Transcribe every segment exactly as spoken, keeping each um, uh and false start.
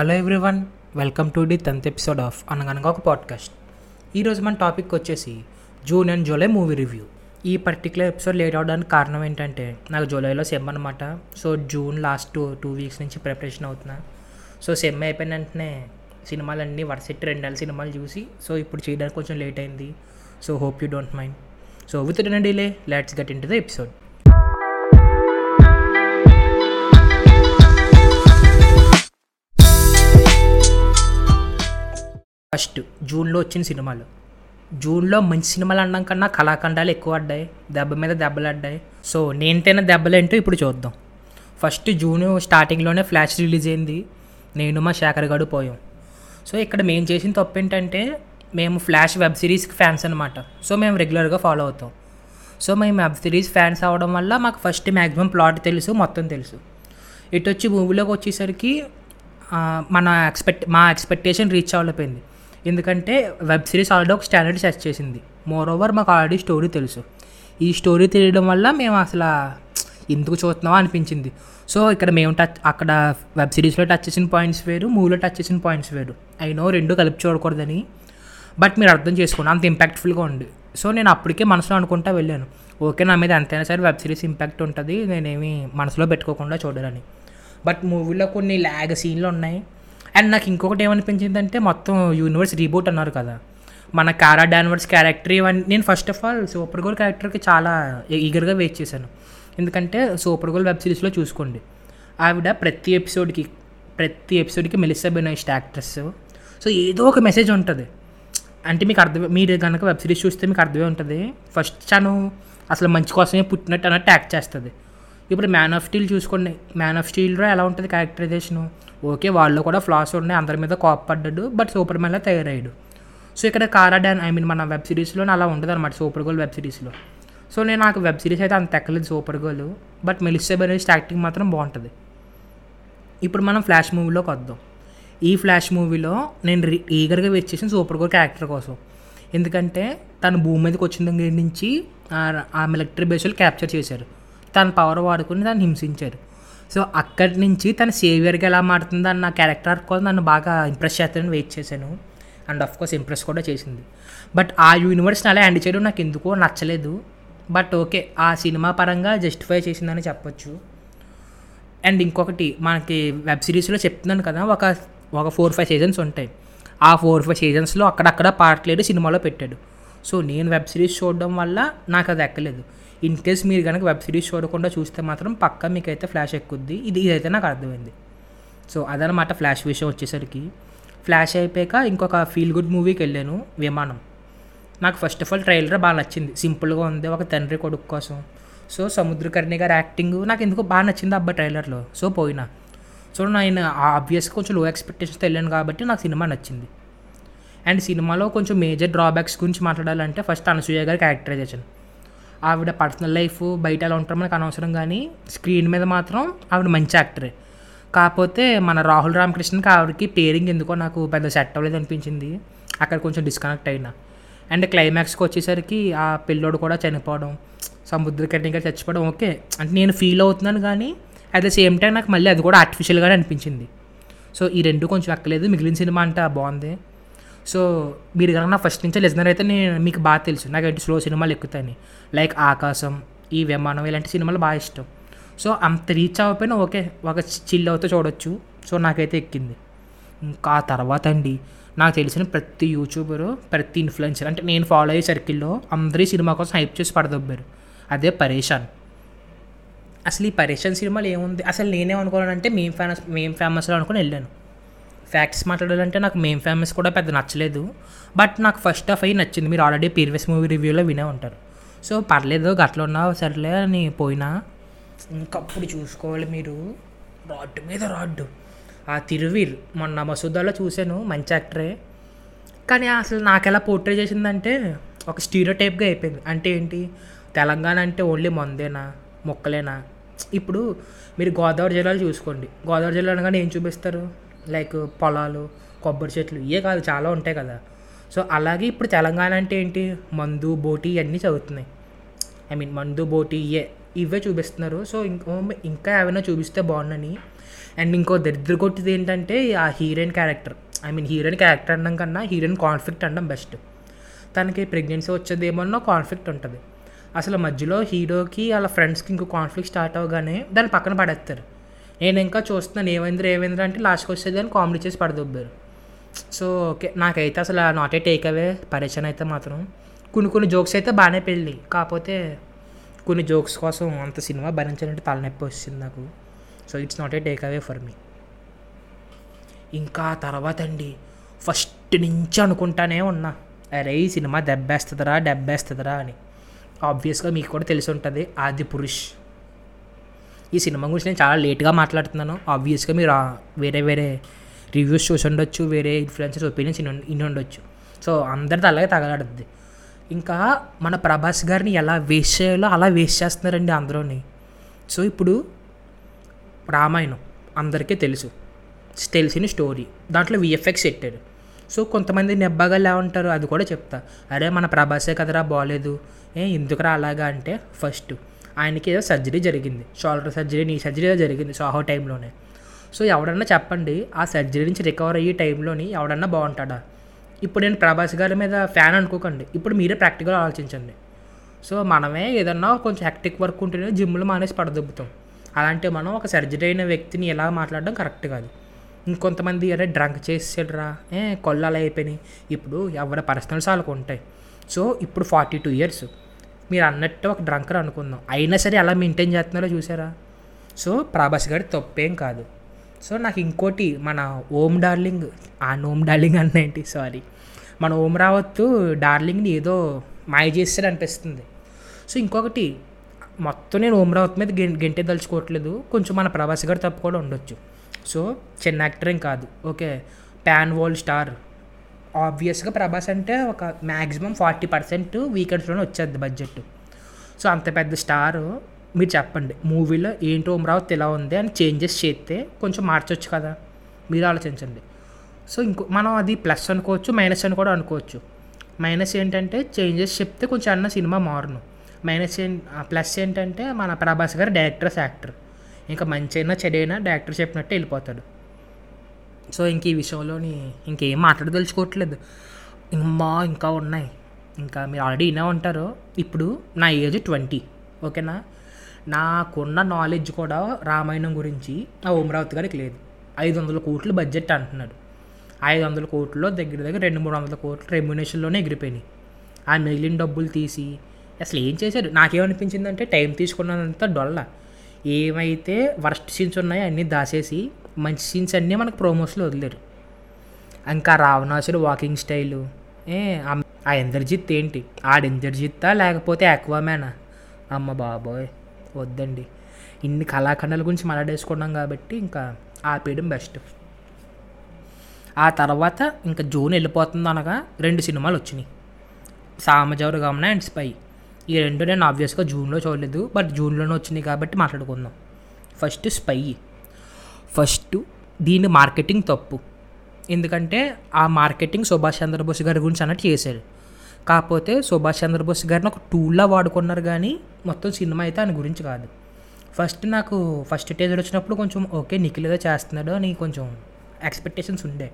Hello everyone, welcome to the tenth episode of Anaganaga Oka podcast. ఈరోజు మన topic వచ్చేసి June and July movie review. ఈ particular episode late అవడానికి కారణం ఏంటంటే నాకు జూలైలో సెమ్ అనమాట. So June last two two weeks నుంచి ప్రిపరేషన్ అవుతున్నా. సో సెమ్ అయిపోయిన వెంటనే సినిమాలన్నీ వరుసెట్టి రెండు సినిమాలు చూసి సో ఇప్పుడు చేయడానికి కొంచెం లేట్ అయింది. So hope you don't mind. So with in delay let's get into the episode. First జూన్లో వచ్చిన సినిమాలు, జూన్లో మంచి సినిమాలు అనడం కన్నా కళాఖండాలు ఎక్కువ ఆడ్డాయి, దెబ్బ మీద దెబ్బలు ఆడ్డాయి. సో నేంటైన దెబ్బలు ఏంటో ఇప్పుడు చూద్దాం. ఫస్ట్ జూన్ స్టార్టింగ్లోనే ఫ్లాష్ రిలీజ్ అయింది. నేను మా శేఖర్ గడు పోయాం. సో ఇక్కడ మేము చేసిన తప్పు ఏంటంటే మేము ఫ్లాష్ వెబ్ సిరీస్కి ఫ్యాన్స్ అనమాట. సో మేము రెగ్యులర్గా ఫాలో అవుతాం. సో మేము వెబ్ సిరీస్ ఫ్యాన్స్ అవ్వడం వల్ల మాకు ఫస్ట్ మ్యాక్సిమం ప్లాట్ తెలుసు, మొత్తం తెలుసు. ఇటు వచ్చి మూవీలోకి వచ్చేసరికి మన ఎక్స్పెక్ట్ మా ఎక్స్పెక్టేషన్ రీచ్ అవ్వలేకపోయింది. ఎందుకంటే వెబ్ సిరీస్ ఆల్రెడీ ఒక స్టాండర్డ్ సెట్ చేసింది. మోర్ ఓవర్ మాకు ఆల్రెడీ స్టోరీ తెలుసు. ఈ స్టోరీ తెలియడం వల్ల మేము అసలు ఎందుకు చూస్తున్నామో అనిపించింది. సో ఇక్కడ మేము టచ్ అక్కడ వెబ్ సిరీస్లో టచ్ చేసిన పాయింట్స్ వేరు, మూవీలో టచ్ చేసిన పాయింట్స్ వేరు. అయినో రెండు కలిపి చూడకూడదని, బట్ మీరు అర్థం చేసుకోండి, అంత ఇంపాక్ట్ఫుల్గా ఉంది. సో నేను అప్పటికే మనసులో అనుకుంటా వెళ్ళాను, ఓకే నా మీద ఎంతైనా సరే వెబ్ సిరీస్ ఇంపాక్ట్ ఉంటుంది, నేనేమి మనసులో పెట్టుకోకుండా చూడాలని. బట్ మూవీలో కొన్ని లాగ్ సీన్లు ఉన్నాయి. అండ్ నాకు ఇంకొకటి ఏమనిపించిందంటే మొత్తం యూనివర్స్ రీబూట్ అన్నారు కదా, మన కారా డాన్వర్స్ క్యారెక్టర్ ఇవన్నీ. నేను first of all Supergirl క్యారెక్టర్కి చాలా ఈగర్గా వెయిట్ చేశాను. ఎందుకంటే సూపర్ గోల్ వెబ్ సిరీస్లో చూసుకోండి, ఆవిడ ప్రతి ఎపిసోడ్కి ప్రతి ఎపిసోడ్కి మెలిసా బెనోయిస్ట్ యాక్ట్రెస్. సో ఏదో ఒక మెసేజ్ ఉంటుంది. అంటే మీకు అర్థం, మీరు కనుక వెబ్ సిరీస్ చూస్తే మీకు అర్థమే ఉంటుంది, ఫస్ట్ తను అసలు మంచి కోసమే పుట్టినట్టు అన్నట్టు యాక్ట్ చేస్తుంది. ఇప్పుడు మ్యాన్ ఆఫ్ స్టీల్ చూసుకోండి, మ్యాన్ ఆఫ్ స్టీల్లో ఎలా ఉంటుంది క్యారెక్టరైజేషను, ఓకే వాళ్ళు కూడా ఫ్లాస్ ఉన్నాయి, అందరి మీద కోప్పడ్డాడు, బట్ సూపర్ మ్యాన్లో తయారయ్యాడు. సో ఇక్కడ కారా డాన్ ఐ మీన్ మన వెబ్ సిరీస్లో అలా ఉండదు అనమాట, సూపర్ గోల్ వెబ్ సిరీస్లో. సో నేను నాకు వెబ్ సిరీస్ అయితే అంత ఎక్కలేదు Supergirl, but Melissa Benoist acting మాత్రం బాగుంటుంది. ఇప్పుడు మనం ఫ్లాష్ మూవీలోకి వద్దాం. ఈ ఫ్లాష్ మూవీలో నేను రీ ఈగర్గా వెయిట్ చేసిన సూపర్ గోల్ క్యారెక్టర్ కోసం. ఎందుకంటే తను భూమి మీదకి వచ్చిన దగ్గర నుంచి ఆమె మిలిటరీ బేస్లు క్యాప్చర్ చేశారు, తన పవర్ వాడుకుని తను హింసించారు. సో అక్కడి నుంచి తన సేవియర్గా ఎలా మారుతుంది అన్న క్యారెక్టర్ ఆర్క్ కోసం నన్ను బాగా ఇంప్రెస్ చేస్తానని వెయిట్ చేశాను. అండ్ ఆఫ్ కోర్స్ ఇంప్రెస్ కూడా చేసింది. బట్ ఆ యూనివర్స్ని అలా ఎండ్ చేయడం నాకు ఎందుకో నచ్చలేదు. బట్ ఓకే, ఆ సినిమా పరంగా జస్టిఫై చేసిందని చెప్పొచ్చు. అండ్ ఇంకొకటి, మనకి వెబ్ సిరీస్లో చెప్తున్నాను కదా, ఒక ఒక ఫోర్ ఫైవ్ సీజన్స్ ఉంటాయి. ఆ ఫోర్ ఫైవ్ సీజన్స్లో అక్కడక్కడ పార్ట్లేడు సినిమాలో పెట్టాడు. సో నేను వెబ్ సిరీస్ చూడడం వల్ల నాకు అది ఎక్కలేదు. ఇన్ కేస్ మీరు కనుక వెబ్ సిరీస్ చూడకుండా చూస్తే మాత్రం పక్కా మీకైతే ఫ్లాష్ ఎక్కుద్ది. ఇది ఇదైతే నాకు అర్థమైంది. సో అదనమాట ఫ్లాష్ విషయం. వచ్చేసరికి ఫ్లాష్ అయిపోయాక ఇంకొక ఫీల్ గుడ్ మూవీకి వెళ్ళాను, విమానం. నాకు ఫస్ట్ ఆఫ్ ఆల్ ట్రైలర్ బాగా నచ్చింది, సింపుల్గా ఉంది, ఒక తండ్రి కొడుకు కోసం. సో సముద్రకర్ణి గారి యాక్టింగ్ నాకు ఎందుకో బాగా నచ్చింది అబ్బా ట్రైలర్లో. సో పోయినా సో నేను ఆబ్వియస్గా కొంచెం లో ఎక్స్పెక్టేషన్స్తో వెళ్ళాను కాబట్టి నాకు సినిమా నచ్చింది. అండ్ సినిమాలో కొంచెం మేజర్ డ్రాబ్యాక్స్ గురించి మాట్లాడాలంటే ఫస్ట్ అనసూయ గారి క్యారెక్టరైజేషన్. ఆవిడ పర్సనల్ లైఫ్ బయట ఎలా ఉంటారో మనకు అనవసరం, కానీ స్క్రీన్ మీద మాత్రం ఆవిడ మంచి యాక్టరే. కాకపోతే మన రాహుల్ రామకృష్ణకి ఆవిడకి పేరింగ్ ఎందుకో నాకు పెద్ద సెట్ అవ్వలేదు అనిపించింది, అక్కడ కొంచెం డిస్కనెక్ట్ అయినా. అండ్ క్లైమాక్స్కి వచ్చేసరికి ఆ పిల్లోడు కూడా చనిపోవడం, సముద్రకర్ణి గారు చచ్చిపోవడం, ఓకే అంటే నేను ఫీల్ అవుతున్నాను, కానీ అట్ ద సేమ్ టైం నాకు మళ్ళీ అది కూడా ఆర్టిఫిషియల్గానే అనిపించింది. సో ఈ రెండు కొంచెం ఎక్కలేదు. మిగిలిన సినిమా అంటే బాగుంది. సో మీరు కనుక నా ఫస్ట్ నుంచే లిజనర్ అయితే నేను మీకు బాగా తెలుసు నాకంటే స్లో సినిమాలు ఎక్కుతాయని, లైక్ ఆకాశం, ఈ విమానం ఇలాంటి సినిమాలు బాగా ఇష్టం. సో అంత రీచ్ అవ్వకపోయినా ఓకే ఒక చిల్ అవుతూ చూడొచ్చు. సో నాకైతే ఎక్కింది. ఇంకా తర్వాత అండి నాకు తెలిసిన ప్రతి యూట్యూబరు, ప్రతి ఇన్ఫ్లుయెన్సర్ అంటే నేను ఫాలో అయ్యే సర్కిల్లో అందరూ సినిమా కోసం హైప్ చేసి పడదొబ్బారు, అదే పరేషాన్. అసలు ఈ పరేషాన్ సినిమాలు ఏముంది, అసలు నేనేమనుకోవాలంటే మేం ఫేమస్ మేం ఫేమస్లో అనుకుని వెళ్ళాను. ఫ్యాక్ట్స్ మాట్లాడాలంటే నాకు మేం ఫేమస్ కూడా పెద్ద నచ్చలేదు, బట్ నాకు ఫస్ట్ ఆఫ్ అయ్యి నచ్చింది. మీరు ఆల్రెడీ ప్రీవియస్ మూవీ రివ్యూలో వినే ఉంటారు. సో పర్లేదు గట్ల ఉన్నా సర్లే అని పోయినా. ఇంకప్పుడు చూసుకోవాలి మీరు రాడ్డు మీద రాడ్డు ఆ తిరువీర్. మొన్న మసూదాలో చూశాను, మంచి యాక్టరే, కానీ అసలు నాకు ఎలా పోర్ట్రే చేసిందంటే ఒక స్టీరియో టైప్గా అయిపోయింది. అంటే ఏంటి, తెలంగాణ అంటే ఓన్లీ మందేనా మొక్కలేనా? ఇప్పుడు మీరు గోదావరి జిల్లాలో చూసుకోండి, గోదావరి జిల్లా అనగానే ఏం చూపిస్తారు, లైక్ పొలాలు, కొబ్బరి చెట్లు, ఇవే కాదు చాలా ఉంటాయి కదా. సో అలాగే ఇప్పుడు తెలంగాణ అంటే ఏంటి, మందు బోటి ఇవన్నీ చదువుతున్నాయి, ఐ మీన్ మందు బోటి ఇవే ఇవే చూపిస్తున్నారు. సో ఇంకా ఇంకా ఏమైనా చూపిస్తే బాగుండని. అండ్ ఇంకో దరిద్ర కొట్టిది ఏంటంటే ఆ heroine character, I mean heroine character అనడం కన్నా హీరోయిన్ కాన్ఫ్లిక్ట్ అనడం బెస్ట్. తనకి ప్రెగ్నెన్సీ వచ్చేదేమో అన్న కాన్ఫ్లిక్ట్ ఉంటుంది. అసలు మధ్యలో హీరోకి వాళ్ళ ఫ్రెండ్స్కి ఇంకో కాన్ఫ్లిక్ట్ స్టార్ట్ అవ్వగానే దాన్ని పక్కన పడేస్తారు. నేను ఇంకా చూస్తున్నాను ఏమైందిరా ఏమైందిరా అంటే లాస్ట్కి వచ్చేది కానీ కామెడీ చేసి పడదొబ్బారు. సో ఓకే, నాకైతే అసలు నాట్ ఏ టేక్ అవే పరిచయం అయితే మాత్రం. కొన్ని కొన్ని జోక్స్ అయితే బాగానే పెళ్ళి, కాకపోతే కొన్ని జోక్స్ కోసం అంత సినిమా భరించాలంటే తలనొప్పి వచ్చింది నాకు. So it's not a take away for me. ఇంకా తర్వాత అండి ఫస్ట్ నుంచి అనుకుంటానే ఉన్నా, అరే ఈ సినిమా దెబ్బేస్తుందిరా దెబ్బేస్తుందిరా అని. ఆబ్వియస్గా మీకు కూడా తెలిసి ఉంటుంది ఆది పురుష్. ఈ సినిమా గురించి నేను చాలా లేట్గా మాట్లాడుతున్నాను. ఆబ్వియస్గా మీరు వేరే వేరే రివ్యూస్ చూసి ఉండొచ్చు, వేరే ఇన్ఫ్లుయెన్సర్స్ ఒపీనియన్స్ ఇన్ ఉండొచ్చు. సో అందరితో అలాగే తగలాడుద్ది. ఇంకా మన ప్రభాస్ గారిని ఎలా వేస్ట్ చేయాలో అలా వేస్ట్ చేస్తున్నారండి అందరూని. సో ఇప్పుడు రామాయణం అందరికీ తెలుసు, తెలిసిన స్టోరీ, దాంట్లో విఎఫ్ఎక్స్ పెట్టారు. సో కొంతమంది నెబ్బగా ఎలా ఉంటారు అది కూడా చెప్తా, అరే మన ప్రభాసే కదరా బాగలేదు, ఏ ఎందుకురా అలాగా అంటే, ఫస్ట్ ఆయనకి ఏదో సర్జరీ జరిగింది, షోల్డర్ సర్జరీ నీ సర్జరీ జరిగింది సాహో టైంలోనే. సో ఎవడన్నా చెప్పండి ఆ సర్జరీ నుంచి రికవర్ అయ్యే టైంలోని ఎవడన్నా బాగుంటాడా? ఇప్పుడు నేను ప్రభాస్ గారి మీద ఫ్యాన్ అనుకోకండి, ఇప్పుడు మీరే ప్రాక్టికల్ ఆలోచించండి. సో మనమే ఏదన్నా కొంచెం హెక్టిక్ వర్క్ ఉంటేనే జిమ్లు మానేసి పడదొబ్బుతాం, అలాంటి మనం ఒక సర్జరీ అయిన వ్యక్తిని ఎలా మాట్లాడడం కరెక్ట్ కాదు. ఇంకొంతమంది అరే డ్రంక్ చేసేడ్రా, ఏ కొళ్ళు అలా అయిపోయినాయి, ఇప్పుడు ఎవరి పర్సనల్స్ వాళ్ళకు ఉంటాయి. సో ఇప్పుడు ఫార్టీ టూ ఇయర్స్ మీరు అన్నట్టు ఒక డ్రంకర్ అనుకుందాం, అయినా సరే అలా మెయింటైన్ చేస్తున్నారో చూసారా. సో ప్రభాస్ గారి తప్పేం కాదు. సో నాకు ఇంకోటి మన ఓం డార్లింగ్, ఆ ఓం డార్లింగ్ అన్న ఏంటి సారీ, మన ఓం రావత్తు డార్లింగ్ని ఏదో మాయ చేస్తాడు అనిపిస్తుంది. సో ఇంకొకటి మొత్తం నేను ఓం రావత్ మీద గెంటే తలుచుకోవట్లేదు, కొంచెం మన ప్రభాస్ గారు తప్పు కూడా ఉండొచ్చు. సో చిన్న యాక్టరేం కాదు, ఓకే ప్యాన్ వరల్డ్ స్టార్. ఆబ్వియస్గా ప్రభాస్ అంటే ఒక మ్యాక్సిమం ఫార్టీ పర్సెంట్ వీకెండ్స్లోనే వచ్చేది బడ్జెట్. సో అంత పెద్ద స్టార్ మీరు చెప్పండి మూవీలో ఏంటి ఓం రావత్ ఎలా ఉంది అని చేంజెస్ చేస్తే కొంచెం మార్చొచ్చు కదా, మీరు ఆలోచించండి. సో ఇంకో మనం అది ప్లస్ అనుకోవచ్చు, మైనస్ అని కూడా అనుకోవచ్చు. మైనస్ ఏంటంటే చేంజెస్ చెప్తే కొంచెం అన్న సినిమా మారును. మైనస్ ఏ ప్లస్ ఏంటంటే మన ప్రభాస్ గారు డైరెక్టర్స్ యాక్టర్, ఇంకా మంచి అయినా చెడైనా డైరెక్టర్ చెప్పినట్టే వెళ్ళిపోతాడు. సో ఇంక ఈ విషయంలోని ఇంకేం మాట్లాడదలుచుకోవట్లేదు. మా ఇంకా ఉన్నాయి, ఇంకా మీరు ఆల్రెడీ వినే ఉంటారు. ఇప్పుడు నా ఏజ్ ట్వంటీ, ఓకేనా, నాకున్న నాలెడ్జ్ కూడా రామాయణం గురించి ఆ ఓమరావతి గారికి లేదు. ఐదు వందల కోట్లు బడ్జెట్ అంటున్నాడు, ఐదు వందల కోట్లలో దగ్గర దగ్గర రెండు మూడు వందల కోట్లు రెమ్యునేషన్లోనే ఎగిరిపోయినాయి. ఆ మిగిలిన డబ్బులు తీసి అసలు ఏం చేశారు? నాకేమనిపించిందంటే టైం తీసుకున్నంత డొల్ల, ఏమైతే వర్స్ట్ సీన్స్ ఉన్నాయో అన్నీ దాసేసి మంచి సీన్స్ అన్నీ మనకు ప్రోమోస్లో వదిలేరు. ఇంకా రావణాసుడు వాకింగ్ స్టైలు, ఏ ఆ ఇంద్రజిత్ ఏంటి, ఆడ ఇంద్రజిత్తా లేకపోతే ఆక్వామ్యానా? అమ్మ బాబోయ్ వద్దండి. ఇన్ని కళాఖండాల గురించి మాట్లాడేసుకున్నాం కాబట్టి ఇంకా ఆపేయడం బెస్ట్. ఆ తర్వాత ఇంకా జూన్ వెళ్ళిపోతుంది అనగా రెండు సినిమాలు వచ్చినాయి, సామజవర్గామన అండ్ స్పై. ఈ రెండు నేను ఆబ్వియస్గా జూన్లో చూడలేదు, బట్ జూన్లోనే వచ్చినాయి కాబట్టి మాట్లాడుకుందాం. First spy. ఫస్ట్ దీని మార్కెటింగ్ తప్పు, ఎందుకంటే ఆ మార్కెటింగ్ సుభాష్ చంద్రబోస్ గారి గురించి అన్నట్టు చేశారు. కాకపోతే సుభాష్ చంద్రబోస్ గారిని ఒక టూల్లా వాడుకున్నారు కానీ మొత్తం సినిమా అయితే ఆయన గురించి కాదు. ఫస్ట్ నాకు ఫస్ట్ టేజర్ వచ్చినప్పుడు కొంచెం ఓకే నిఖిల్ ఏదో చేస్తున్నాడు అని కొంచెం ఎక్స్పెక్టేషన్స్ ఉండే.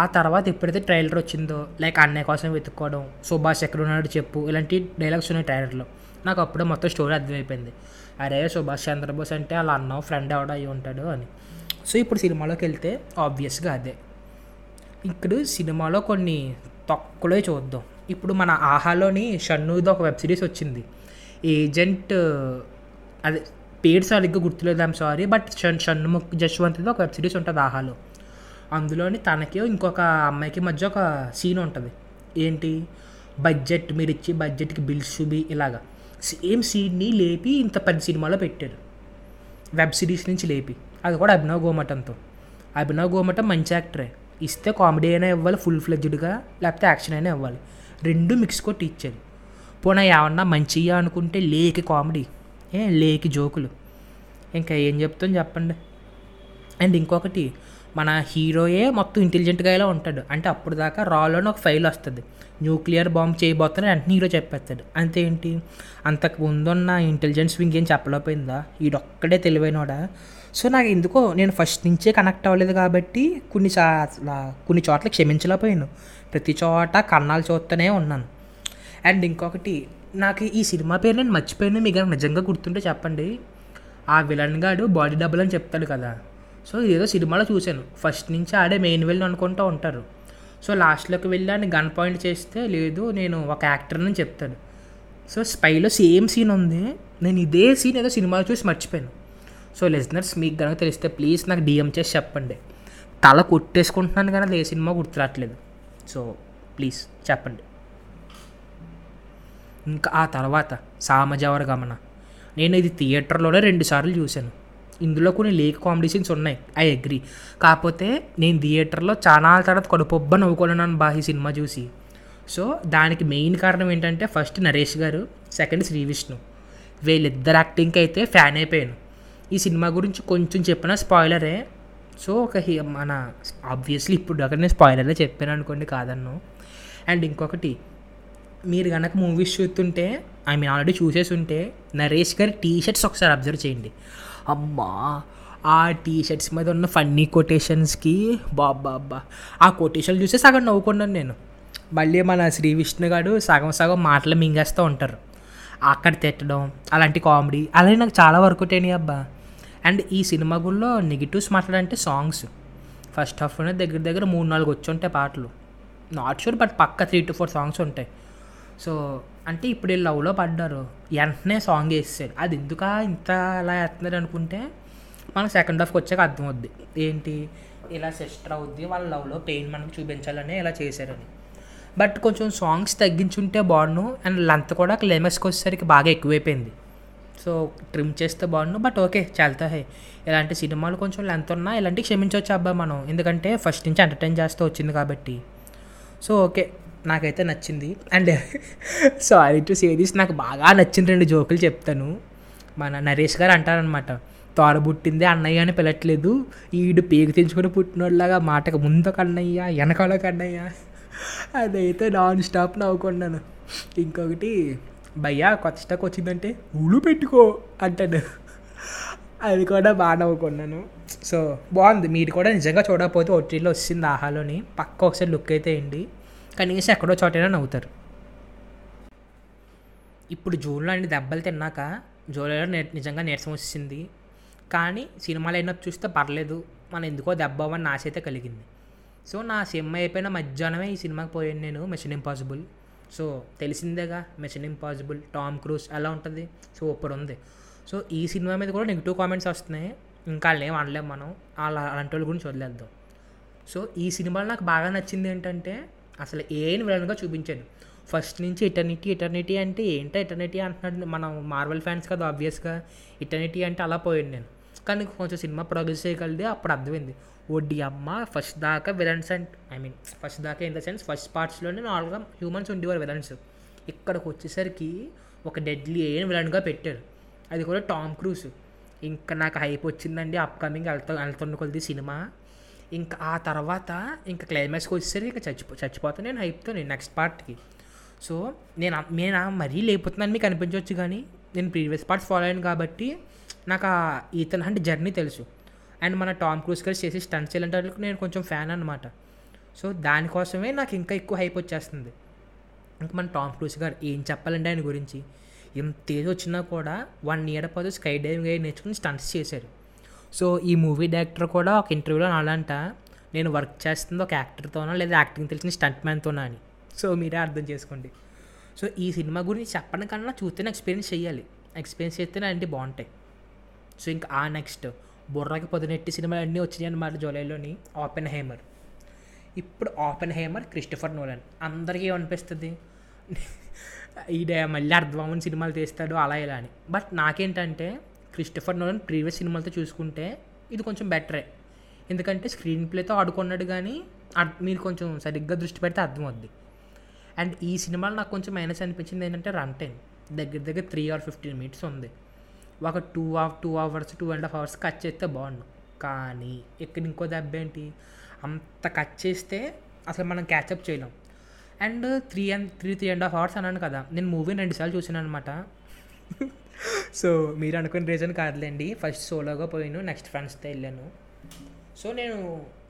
ఆ తర్వాత ఎప్పుడైతే ట్రైలర్ వచ్చిందో లైక్ అన్నయ్య కోసం వెతుక్కోవడం, సుభాష్ ఎక్కడ ఉన్నాడు చెప్పు, ఇలాంటి డైలాగ్స్ ఉన్నాయి ట్రైలర్లో. నాకు అప్పుడే మొత్తం స్టోరీ అర్థమైపోయింది, అరే సుభాష్ చంద్రబోస్ అంటే అలా అన్న ఫ్రెండ్ ఎవడ అయి ఉంటాడు అని. సో ఇప్పుడు సినిమాలోకి వెళ్తే ఆబ్వియస్గా అదే. ఇప్పుడు సినిమాలో కొన్ని తక్కువలో చూద్దాం. ఇప్పుడు మన ఆహాలోని షన్నుది ఒక వెబ్ సిరీస్ వచ్చింది, ఏజెంట్ అదే పేరు సరిగ్గా గుర్తులేదు ఐమ్ సారీ, బట్ షన్ షణ్ముఖ్ జశ్వంత్ది ఒక వెబ్ సిరీస్ ఉంటుంది ఆహాలో. అందులోని తనకి ఇంకొక అమ్మాయికి మధ్య ఒక సీన్ ఉంటుంది, ఏంటి బడ్జెట్ మీరు ఇచ్చి బడ్జెట్కి బిల్స్ చూపి ఇలాగా. సేమ్ సీన్ని లేపి ఇంత పెద్ద సినిమాలో పెట్టారు, వెబ్ సిరీస్ నుంచి లేపి, అది కూడా అభినవ్ గోమటంతో. అభినవ్ గోమటం మంచి యాక్టరే, ఇస్తే కామెడీ అయినా ఇవ్వాలి ఫుల్ ఫ్లెడ్జ్డ్గా, లేకపోతే యాక్షన్ అయినా ఇవ్వాలి, రెండు మిక్స్ కొట్టి ఇచ్చారు. పోనీ ఏమన్నా మంచిగా అనుకుంటే లేకి కామెడీ, ఏ లేకి జోకులు, ఇంకా ఏం చెప్తాం చెప్పండి. అండ్ ఇంకొకటి మన హీరోయే మొత్తం ఇంటెలిజెంట్గా ఇలా ఉంటాడు. అంటే అప్పుడు దాకా రాలోని ఒక ఫైల్ వస్తుంది, న్యూక్లియర్ బాంబ్ చేయబోతున్నా వెంటనే హీరో చెప్పేస్తాడు. అంతేంటి అంతకు ముందున్న ఇంటెలిజెన్స్ వింగ్ ఏం చెప్పలేకపోయిందా, ఈడొక్కడే తెలివైనోడా. సో నాకు ఎందుకో నేను ఫస్ట్ నుంచే కనెక్ట్ అవ్వలేదు కాబట్టి కొన్ని చా కొన్ని చోట్ల క్షమించలేకపోయాను, ప్రతి చోట కన్నాలు చూస్తూనే ఉన్నాను. అండ్ ఇంకొకటి, నాకు ఈ సినిమా పేరు నేను మర్చిపోయాను, మీకు నిజంగా గుర్తుంటే చెప్పండి. ఆ విలన్ గాడు బాడీ డబుల్ అని చెప్తాడు కదా, సో ఇదేదో సినిమాలో చూశాను. ఫస్ట్ నుంచి ఆడే మెయిన్ విలన్ అనుకుంటూ ఉంటారు, సో లాస్ట్లోకి వెళ్ళి ఆయన గన్ పాయింట్ చేస్తే లేదు నేను ఒక యాక్టర్ని అని చెప్తాడు. సో స్పైలో సేమ్ సీన్ ఉంది, నేను ఇదే సీన్ ఏదో సినిమాలో చూసి మర్చిపోయాను. సో లిజనర్స్ మీకు కనుక తెలిస్తే ప్లీజ్ నాకు డిఎం చేసి చెప్పండి. తల కొట్టేసుకుంటున్నాను కానీ అది ఏ సినిమా గుర్తు రావట్లేదు, సో ప్లీజ్ చెప్పండి. ఇంకా ఆ తర్వాత సామజవర్గమన, నేను ఇది థియేటర్లోనే రెండుసార్లు చూశాను. ఇందులో కొన్ని లేక్ కామెడీ సీన్స్ ఉన్నాయి, ఐ అగ్రీ. కాకపోతే నేను థియేటర్లో చాలా తర్వాత కడుపొబ్బ నవ్వుకోలేను బా ఈ సినిమా చూసి. సో దానికి మెయిన్ కారణం ఏంటంటే ఫస్ట్ నరేష్ గారు, సెకండ్ శ్రీవిష్ణు, వీళ్ళిద్దరు యాక్టింగ్కి అయితే ఫ్యాన్ అయిపోయాను. ఈ సినిమా గురించి కొంచెం చెప్పిన స్పాయిలరే, సో ఒక మన ఆబ్వియస్లీ ఇప్పుడు అక్కడ నేను స్పాయిలరే చెప్పాను అనుకోండి, కాదన్ను. అండ్ ఇంకొకటి, మీరు కనుక మూవీస్ చూస్తుంటే ఐ మీన్ ఆల్రెడీ చూసేసి ఉంటే నరేష్ గారి టీ షర్ట్స్ ఒకసారి అబ్జర్వ్ చేయండి. అమ్మా ఆ టీ షర్ట్స్ మీద ఉన్న ఫన్నీ కొటేషన్స్కి బాబ్బా అబ్బా, ఆ కొటేషన్లు చూసే సగం నవ్వుకున్నాను నేను. మళ్ళీ మన శ్రీ విష్ణు గారు సగం సగం మాటలు మింగేస్తూ ఉంటారు, అక్కడ తిట్టడం అలాంటి కామెడీ అలాగే నాకు చాలా వర్కౌట్ అయినాయి అబ్బా. అండ్ ఈ సినిమా గుళ్ళో నెగిటివ్స్ మాట్లాడాలంటే సాంగ్స్ ఫస్ట్ హాఫ్లోనే దగ్గర దగ్గర మూడు నాలుగు వచ్చి ఉంటాయి పాటలు, నాట్ షూర్ బట్ పక్క త్రీ టు ఫోర్ సాంగ్స్ ఉంటాయి. సో అంటే ఇప్పుడు వీళ్ళు లవ్లో పడ్డారు, వెంటనే సాంగ్ వేసేసారు. అది ఎందుకు ఇంత అలా వేస్తున్నారు అనుకుంటే మనం సెకండ్ హాఫ్కి వచ్చాక అర్థమవుద్ది, ఏంటి ఇలా సిస్టర్ అవుద్ది వాళ్ళ లవ్లో పెయిన్ మనకు చూపించాలని ఇలా చేశారని. బట్ కొంచెం సాంగ్స్ తగ్గించుంటే బాగుండు. అండ్ లెంత్ కూడా క్లైమాక్స్కి వచ్చేసరికి బాగా ఎక్కువైపోయింది, సో ట్రిమ్ చేస్తే బాగుండు. బట్ ఓకే చాలతా హై, ఇలాంటి సినిమాలు కొంచెం లెంత్ ఉన్నా ఇలాంటివి క్షమించవచ్చు అబ్బా మనం, ఎందుకంటే ఫస్ట్ నుంచి ఎంటర్టైన్ చేస్తూ వచ్చింది కాబట్టి. సో ఓకే నాకైతే నచ్చింది. And sorry to say this, నాకు బాగా నచ్చిన రెండు జోకులు చెప్తాను. మన నరేష్ గారు అంటారనమాట, తోడ పుట్టిందే అన్నయ్య అని పిలట్లేదు, ఈడు పేగు తెంచుకుని పుట్టినోళ్ళలాగా మాటకు ముందుకు అన్నయ్య వెనకాలకు అన్నయ్య, అదైతే నాన్ స్టాప్ నవ్వుకున్నాను. ఇంకొకటి, భయ్యా కొత్త స్టాక్ వచ్చిందంటే ఉలు పెట్టుకో అంటాడు, అది కూడా బాగా నవ్వుకున్నాను. సో బాగుంది, మీరు కూడా నిజంగా చూడకపోతే ఓటీటీలో వచ్చింది ఆహాలోని, పక్క ఒకసారి లుక్ అయితే అండి, కనీసం ఎక్కడో చోటైనా నవ్వుతారు. ఇప్పుడు జూన్లో అండి దెబ్బలు తిన్నాక జూలైలో నే నిజంగా నీరసం వచ్చింది, కానీ సినిమాలు అయినప్పుడు చూస్తే పర్లేదు మనం ఎందుకో దెబ్బ అవ్వని ఆశ అయితే కలిగింది. సో నా సినిమా అయిపోయిన మధ్యాహ్నమే ఈ సినిమాకి పోయాను నేను, మిషన్ ఇంపాసిబుల్. సో తెలిసిందేగా మిషన్ ఇంపాసిబుల్ టామ్ క్రూజ్ ఎలా ఉంటుంది, సూపర్ ఉంది. సో ఈ సినిమా మీద కూడా నెగిటివ్ కామెంట్స్ వస్తున్నాయి, ఇంకా వాళ్ళని ఏం అనలేము మనం, అలా అలాంటి వాళ్ళ గురించి వదిలేద్దాం. సో ఈ సినిమాలో నాకు బాగా నచ్చింది ఏంటంటే అసలు ఏం విలన్గా చూపించాను. ఫస్ట్ నుంచి ఇటర్నిటీ ఇటర్నిటీ అంటే ఏంటో ఇటర్నిటీ అంటున్నాడు, మనం మార్వెల్ ఫ్యాన్స్ కదా ఆబ్వియస్గా ఇటర్నిటీ అంటే అలా పోయాను నేను. కానీ కొంచెం సినిమా ప్రోగ్రెస్ చేయగలిగితే అప్పుడు అర్థమైంది, ఒడ్డి అమ్మ ఫస్ట్ దాకా villains and I mean first దాకా ఇన్ ద సెన్స్ ఫస్ట్ పార్ట్స్లోనే నార్మల్గా హ్యూమన్స్ ఉండేవారు విలన్స్, ఇక్కడికి వచ్చేసరికి ఒక డెడ్లీ ఏం విలన్గా పెట్టారు, అది కూడా టామ్ క్రూజ్. ఇంకా నాకు హైప్ వచ్చిందండి అప్కమింగ్ వెళ్తూ వెళ్తున్న కొద్ది సినిమా. ఇంకా ఆ తర్వాత ఇంకా క్లైమాక్స్కి వచ్చేసరికి ఇంకా చచ్చిపో చచ్చిపోతాను నేను హైప్తో నేను నెక్స్ట్ పార్ట్కి. సో నేను నేను మరీ లేకపోతున్నాను మీకు అనిపించవచ్చు, కానీ నేను ప్రీవియస్ పార్ట్స్ ఫాలో అయ్యాను కాబట్టి నాకు ఆ ఈథన్ హంట్ జర్నీ తెలుసు. అండ్ మన టామ్ క్రూజ్ గారు చేసి స్టంట్స్ ఇలాంటి వాళ్ళకి నేను కొంచెం ఫ్యాన్ అనమాట, సో దానికోసమే నాకు ఇంకా ఎక్కువ హైప్ వచ్చేస్తుంది. ఇంకా మన టామ్ క్రూజ్ గారు ఏం చెప్పాలంటే ఆయన గురించి, ఎంత ఏజ్ వచ్చినా కూడా వన్ ఇయర్ పాటు స్కై డైవింగ్ అయ్యి నేర్చుకుని స్టంట్స్ చేశారు. సో ఈ మూవీ డైరెక్టర్ కూడా ఒక ఇంటర్వ్యూలో నాలంట, నేను వర్క్ చేస్తుంది ఒక యాక్టర్తోనో లేదా యాక్టింగ్ తెలిసిన స్టంట్ మ్యాన్తోనో అని. సో మీరే అర్థం చేసుకోండి. సో ఈ సినిమా గురించి చెప్పడం కన్నా చూస్తేనే ఎక్స్పీరియన్స్ చేయాలి, ఎక్స్పీరియన్స్ చేస్తేనే అన్నీ బాగుంటాయి. సో ఇంకా ఆ నెక్స్ట్ బుర్రాకి పొదనెట్టి సినిమాలు అన్నీ వచ్చినాయి అన్నమాట జూలైలోని. ఆపెన్హైమర్, ఇప్పుడు ఆపెన్హైమర్ క్రిస్టోఫర్ నోలన్ అందరికీ ఏమనిపిస్తుంది, ఈడ మళ్ళీ అర్థమవుని సినిమాలు తీస్తాడు అలా ఇలా అని. బట్ నాకేంటంటే క్రిస్టోఫర్ నోలన్ ప్రీవియస్ సినిమాలతో చూసుకుంటే ఇది కొంచెం బెటరే, ఎందుకంటే స్క్రీన్ ప్లేతో ఆడుకున్నాడు, కానీ మీరు కొంచెం సరిగ్గా దృష్టి పెడితే అర్థమవుద్ది. అండ్ ఈ సినిమాలో నాకు కొంచెం మైనస్ అనిపించింది ఏంటంటే రన్ టైం దగ్గర దగ్గర త్రీ ఆర్ ఫిఫ్టీన్ మినిట్స్ ఉంది, ఒక two of two hours two and half hours cut చేస్తే బాగుండు. కానీ ఇక్కడ ఇంకో దెబ్బ ఏంటి, అంత కట్ చేస్తే అసలు మనం క్యాచప్ చేయలేం. And three and three three and half hours అన్నాను కదా, నేను మూవీని రెండుసార్లు చూసాను అనమాట. సో మీరు అనుకునే రీజన్ కాదులేండి, ఫస్ట్ సోలోగా పోయాను, నెక్స్ట్ ఫ్రెండ్స్తో వెళ్ళాను. సో నేను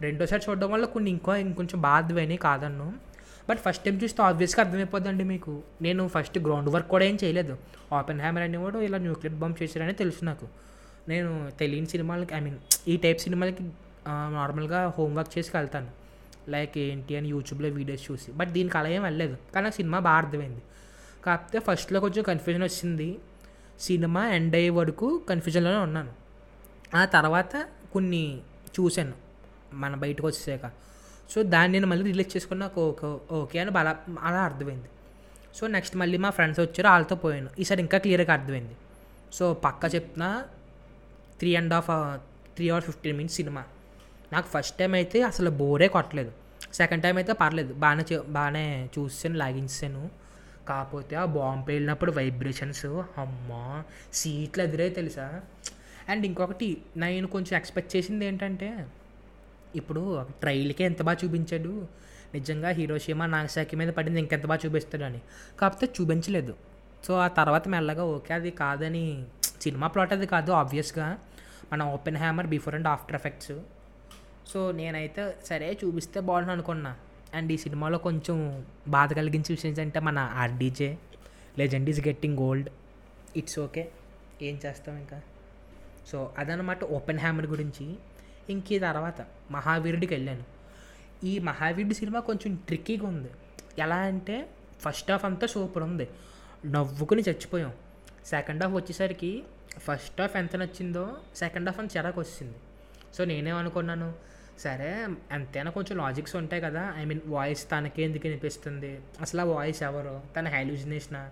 రెండోసారి చూడడం వల్ల కొన్ని ఇంకో ఇంకొంచెం బాధపోయినాయి కాదన్ను. బట్ ఫస్ట్ టైం చూస్తే ఆబ్వియస్గా అర్థమైపోద్దండి మీకు. నేను ఫస్ట్ గ్రౌండ్ వర్క్ కూడా ఏం చేయలేదు. ఓపెన్హైమర్ అనేవాడు ఇలా న్యూక్లియర్ బాంబ్ చేశారని తెలుసు నాకు. నేను తెలియని సినిమాలకి, ఐ మీన్ ఈ టైప్ సినిమాలకి నార్మల్గా హోంవర్క్ చేసి వెళ్తాను, లైక్ ఏంటి అని యూట్యూబ్లో వీడియోస్ చూసి. బట్ దీనికి అలా ఏం వెళ్ళలేదు, కానీ నాకు సినిమా బాగా అర్థమైంది. కాకపోతే ఫస్ట్లో కొంచెం కన్ఫ్యూజన్ వచ్చింది, సినిమా ఎండ్ అయ్యే వరకు కన్ఫ్యూజన్లోనే ఉన్నాను. ఆ తర్వాత కొన్ని చూశాను మన బయటకు వచ్చేసాక. సో దాన్ని నేను మళ్ళీ రిలీజ్ చేసుకుని నాకు ఓకే ఓకే అని అలా అలా అర్థమైంది. సో నెక్స్ట్ మళ్ళీ మా ఫ్రెండ్స్ వచ్చారు, వాళ్ళతో పోయాను. ఈసారి ఇంకా క్లియర్గా అర్థమైంది. సో పక్కా చెప్తున్నా, three and half three hours fifteen minutes సినిమా. నాకు ఫస్ట్ టైం అయితే అసలు బోరే కొట్టలేదు, సెకండ్ టైం అయితే పర్లేదు, బాగానే బాగానే చూసాను, లాగించాను. కాకపోతే ఆ బాంబు వెళ్ళినప్పుడు వైబ్రేషన్స్, అమ్మా సీట్లు ఎదురే తెలుసా. అండ్ ఇంకొకటి నేను కొంచెం ఎక్స్పెక్ట్ చేసింది ఏంటంటే, ఇప్పుడు ట్రైల్కే ఎంత బాగా చూపించాడు, నిజంగా హీరోషిమా నాగసాకి మీద పడింది ఇంకెంత బాగా చూపిస్తాడని. కాకపోతే చూపించలేదు. సో ఆ తర్వాత మెల్లగా ఓకే అది కాదని, సినిమా ప్లాట్ అది కాదు ఆబ్వియస్గా, మన Oppenheimer before and after effects. So నేనైతే సరే చూపిస్తే బాగుంటుంది అనుకున్నా. అండ్ ఈ సినిమాలో కొంచెం బాధ కలిగించే విషయం ఏంటంటే, మన RDJ legend is getting old, it's okay, ఏం చేస్తాం ఇంకా. సో అదనమాట ఓపెన్ హ్యామర్ గురించి. ఇంక ఈ తర్వాత మహావీరుడికి వెళ్ళాను. ఈ మహావీరుడి సినిమా కొంచెం ట్రిక్కీగా ఉంది. ఎలా అంటే ఫస్ట్ హాఫ్ అంతా సూపర్ ఉంది, నవ్వుకుని చచ్చిపోయాం. సెకండ్ హాఫ్ వచ్చేసరికి ఫస్ట్ హాఫ్ ఎంత నచ్చిందో సెకండ్ హాఫ్ అంత చెరాకు వచ్చింది. సో నేనేమనుకున్నాను, సరే ఎంతైనా కొంచెం లాజిక్స్ ఉంటాయి కదా, ఐ మీన్ వాయిస్ తనకే ఎందుకు వినిపిస్తుంది, అసలు ఆ వాయిస్ ఎవరో, తన హాల్యూజినేషనా,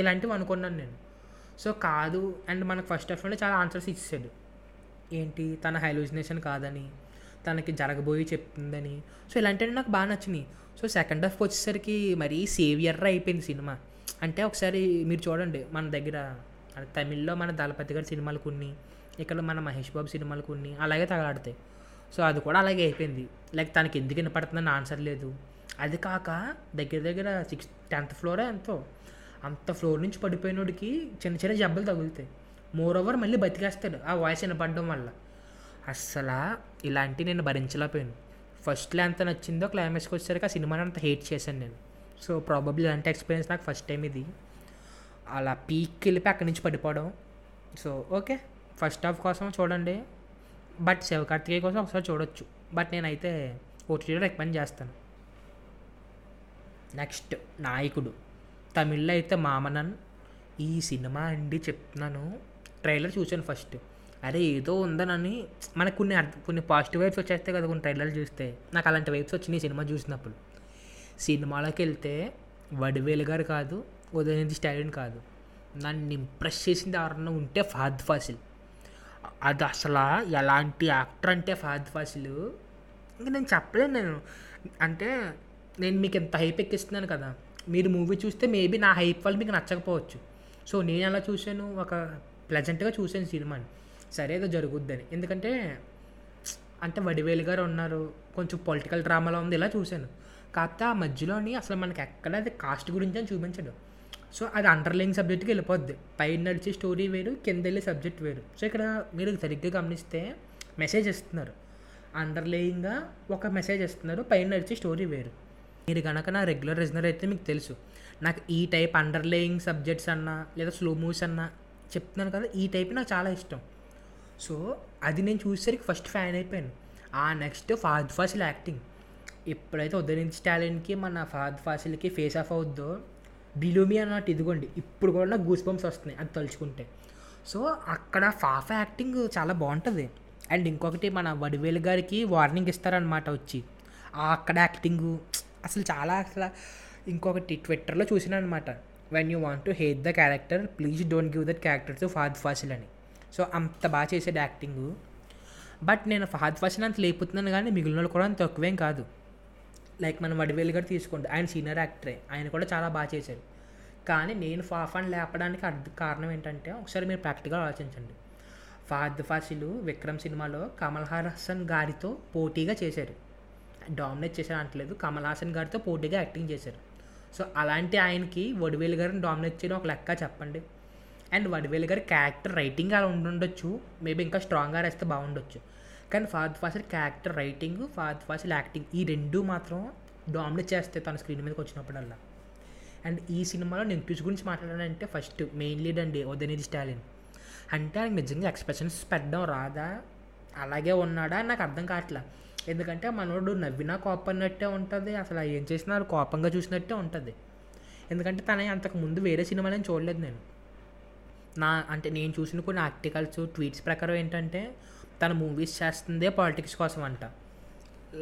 ఇలాంటివి అనుకున్నాను నేను. సో కాదు, అండ్ మనకు ఫస్ట్ హాఫ్ నుండి చాలా ఆన్సర్స్ ఇచ్చేసాడు, ఏంటి తన హాల్యూజినేషన్ కాదని, తనకి జరగబోయి చెప్తుందని. సో ఇలాంటివి నాకు బాగా నచ్చినాయి. సో సెకండ్ హాఫ్కి వచ్చేసరికి మరీ సేవియర్రా అయిపోయింది సినిమా. అంటే ఒకసారి మీరు చూడండి, మన దగ్గర తమిళ్లో మన దళపతి గారి సినిమాలు కొన్ని, ఇక్కడ మన మహేష్ బాబు సినిమాలు కొన్ని అలాగే తగలాడతాయి. సో అది కూడా అలాగే అయిపోయింది, లైక్ తనకి ఎందుకు వినపడుతుందని ఆన్సర్ లేదు. అది కాక దగ్గర దగ్గర సిక్స్ టెన్త్ ఫ్లోరే ఎంతో, అంత ఫ్లోర్ నుంచి పడిపోయినోడికి చిన్న చిన్న జబ్బలు తగులుతాయి, మోర్ ఓవర్ మళ్ళీ బతికేస్తాడు ఆ వాయిస్ వినపడడం వల్ల. అస్సలు ఇలాంటివి నేను భరించలేకపోయాను. ఫస్ట్లో ఎంత నచ్చిందో క్లైమాక్స్కి వచ్చేసరికి ఆ సినిమాని అంత హేట్ చేశాను నేను. సో ప్రాబబ్లీ ఇలాంటి ఎక్స్పీరియన్స్ నాకు ఫస్ట్ టైం ఇది, అలా పీక్కి వెళ్ళిపోయి అక్కడి నుంచి పడిపోవడం. సో ఓకే, ఫస్ట్ హాఫ్ కోసం చూడండి, బట్ శివకార్తికేయ కోసం ఒకసారి చూడొచ్చు, బట్ నేనైతే ఓటీటీలో రికమెండ్ చేస్తాను. నెక్స్ట్ నాయకుడు, తమిళ్లో అయితే మామనన్. ఈ సినిమా అండి చెప్తున్నాను, ట్రైలర్ చూశాను ఫస్ట్, అరే ఏదో ఉందనని. మనకు కొన్ని కొన్ని పాజిటివ్ వైబ్స్ వచ్చేస్తాయి కదా కొన్ని ట్రైలర్లు చూస్తే, నాకు అలాంటి వైబ్స్ వచ్చినాయి ఈ సినిమా చూసినప్పుడు. సినిమాలోకి వెళ్తే వడివేలు గారు కాదు, ఉదయనిధి స్టాలిన్ కాదు, నన్ను ఇంప్రెస్ చేసింది ఎవరన్నా ఉంటే ఫహద్ ఫాసిల్. అది అసలు ఎలాంటి యాక్టర్ అంటే ఫహద్ ఫాసిల్, ఇంకా నేను చెప్పలేను. నేను అంటే నేను మీకు ఎంత హైప్ ఎక్కిస్తున్నాను కదా, మీరు మూవీ చూస్తే మేబీ నా హైప్ వల్ల మీకు నచ్చకపోవచ్చు. సో నేను అలా చూశాను, ఒక ప్లెజెంట్గా చూశాను సినిమాని, సరే ఏదో జరుగుద్దని. ఎందుకంటే అంటే వడివేలు గారు ఉన్నారు, కొంచెం పొలిటికల్ డ్రామాలో ఉంది, ఇలా చూశాను. కాకపోతే ఆ మధ్యలోని అసలు మనకి ఎక్కడ అది కాస్ట్ గురించి అని చూపించడం, సో అది అండర్లైన్ సబ్జెక్ట్కి వెళ్ళిపోద్ది. పైన నడిచే స్టోరీ వేరు, కింద వెళ్ళే సబ్జెక్ట్ వేరు. సో ఇక్కడ మీరు సరిగ్గా గమనిస్తే మెసేజ్ ఇస్తున్నారు, అండర్లైన్గా ఒక మెసేజ్ ఇస్తున్నారు, పైన నడిచే స్టోరీ వేరు. మీరు కనుక నా రెగ్యులర్ రిజనర్ అయితే మీకు తెలుసు, నాకు ఈ టైప్ అండర్లైన్ సబ్జెక్ట్స్ అన్నా లేదా స్లో మూవ్స్ అన్నా చెప్తున్నాను కదా, ఈ టైప్ నాకు చాలా ఇష్టం. సో అది నేను చూసేసరికి ఫస్ట్ ఫ్యాన్ అయిపోయాను. ఆ నెక్స్ట్ ఫహద్ ఫాసిల్ యాక్టింగ్, ఎప్పుడైతే ఉదయనిధి స్టాలిన్కి మన ఫహద్ ఫాసిల్కి ఫేస్ ఆఫ్ అవుద్దో, బిలూమి అన్నట్టు ఇదిగోండి ఇప్పుడు కూడా నాకు గూస్ బంప్స్ వస్తున్నాయి అది తలుచుకుంటే. సో అక్కడ ఫాఫా యాక్టింగ్ చాలా బాగుంటుంది. అండ్ ఇంకొకటి మన వడివేలు గారికి వార్నింగ్ ఇస్తారనమాట వచ్చి, అక్కడ యాక్టింగు అసలు చాలా. అసలు ఇంకొకటి ట్విట్టర్లో చూసాను అనమాట, when you want to hate the character please don't give that character to Fahadh Faasil అని. సో అంత బాగా చేసేది యాక్టింగు. బట్ నేను ఫహద్ ఫాసిల్ అంత లేపుతున్నాను, కానీ మిగిలిన వాళ్ళు కూడా అంత తక్కువేం కాదు. లైక్ మనం వడివేలు గారు తీసుకోండి, ఆయన సీనియర్ యాక్టరే, ఆయన కూడా చాలా బాగా చేశారు. కానీ నేను ఫాఫ్ అండ్ లేపడానికి అర్థ కారణం ఏంటంటే, ఒకసారి మీరు ప్రాక్టికల్గా ఆలోచించండి, ఫహద్ ఫాసిల్ విక్రమ్ సినిమాలో కమల్ హాసన్ గారితో పోటీగా చేశారు, డామినేట్ చేశారు అంటలేదు, కమల్ హాసన్ గారితో పోటీగా యాక్టింగ్ చేశారు. సో అలాంటి ఆయనకి వడివేలు గారిని డామినేట్ చేయడం ఒక లెక్క చెప్పండి. అండ్ వడివేలు గారి క్యారెక్టర్ రైటింగ్ అలా ఉండుండొచ్చు, మేబీ ఇంకా స్ట్రాంగ్గా రాస్తే బాగుండొచ్చు, కానీ Fahadh Faasil character writing, Fahadh Faasil acting ఈ రెండు మాత్రం డామినేట్ చేస్తాయి తన స్క్రీన్ మీదకి వచ్చినప్పుడల్లా. అండ్ ఈ సినిమాలో నెగిటివ్స్ గురించి మాట్లాడాలంటే ఫస్ట్ మెయిన్ లీడ్ అండి ఉదయనిధి స్టాలిన్. అంటే ఆయనకు నిజంగా ఎక్స్ప్రెషన్స్ పెట్టడం రాదా, అలాగే ఉన్నాడా నాకు అర్థం కావట్లా. ఎందుకంటే మనోడు నవ్వినా కోపన్నట్టే ఉంటుంది, అసలు ఏం చేసినా కోపంగా చూసినట్టే ఉంటుంది. ఎందుకంటే తన అంతకుముందు వేరే సినిమాలని చూడలేదు నేను. నా అంటే నేను చూసిన కొన్ని ఆర్టికల్స్, ట్వీట్స్ ప్రకారం ఏంటంటే తన మూవీస్ చేస్తుందే పాలిటిక్స్ కోసం అంట,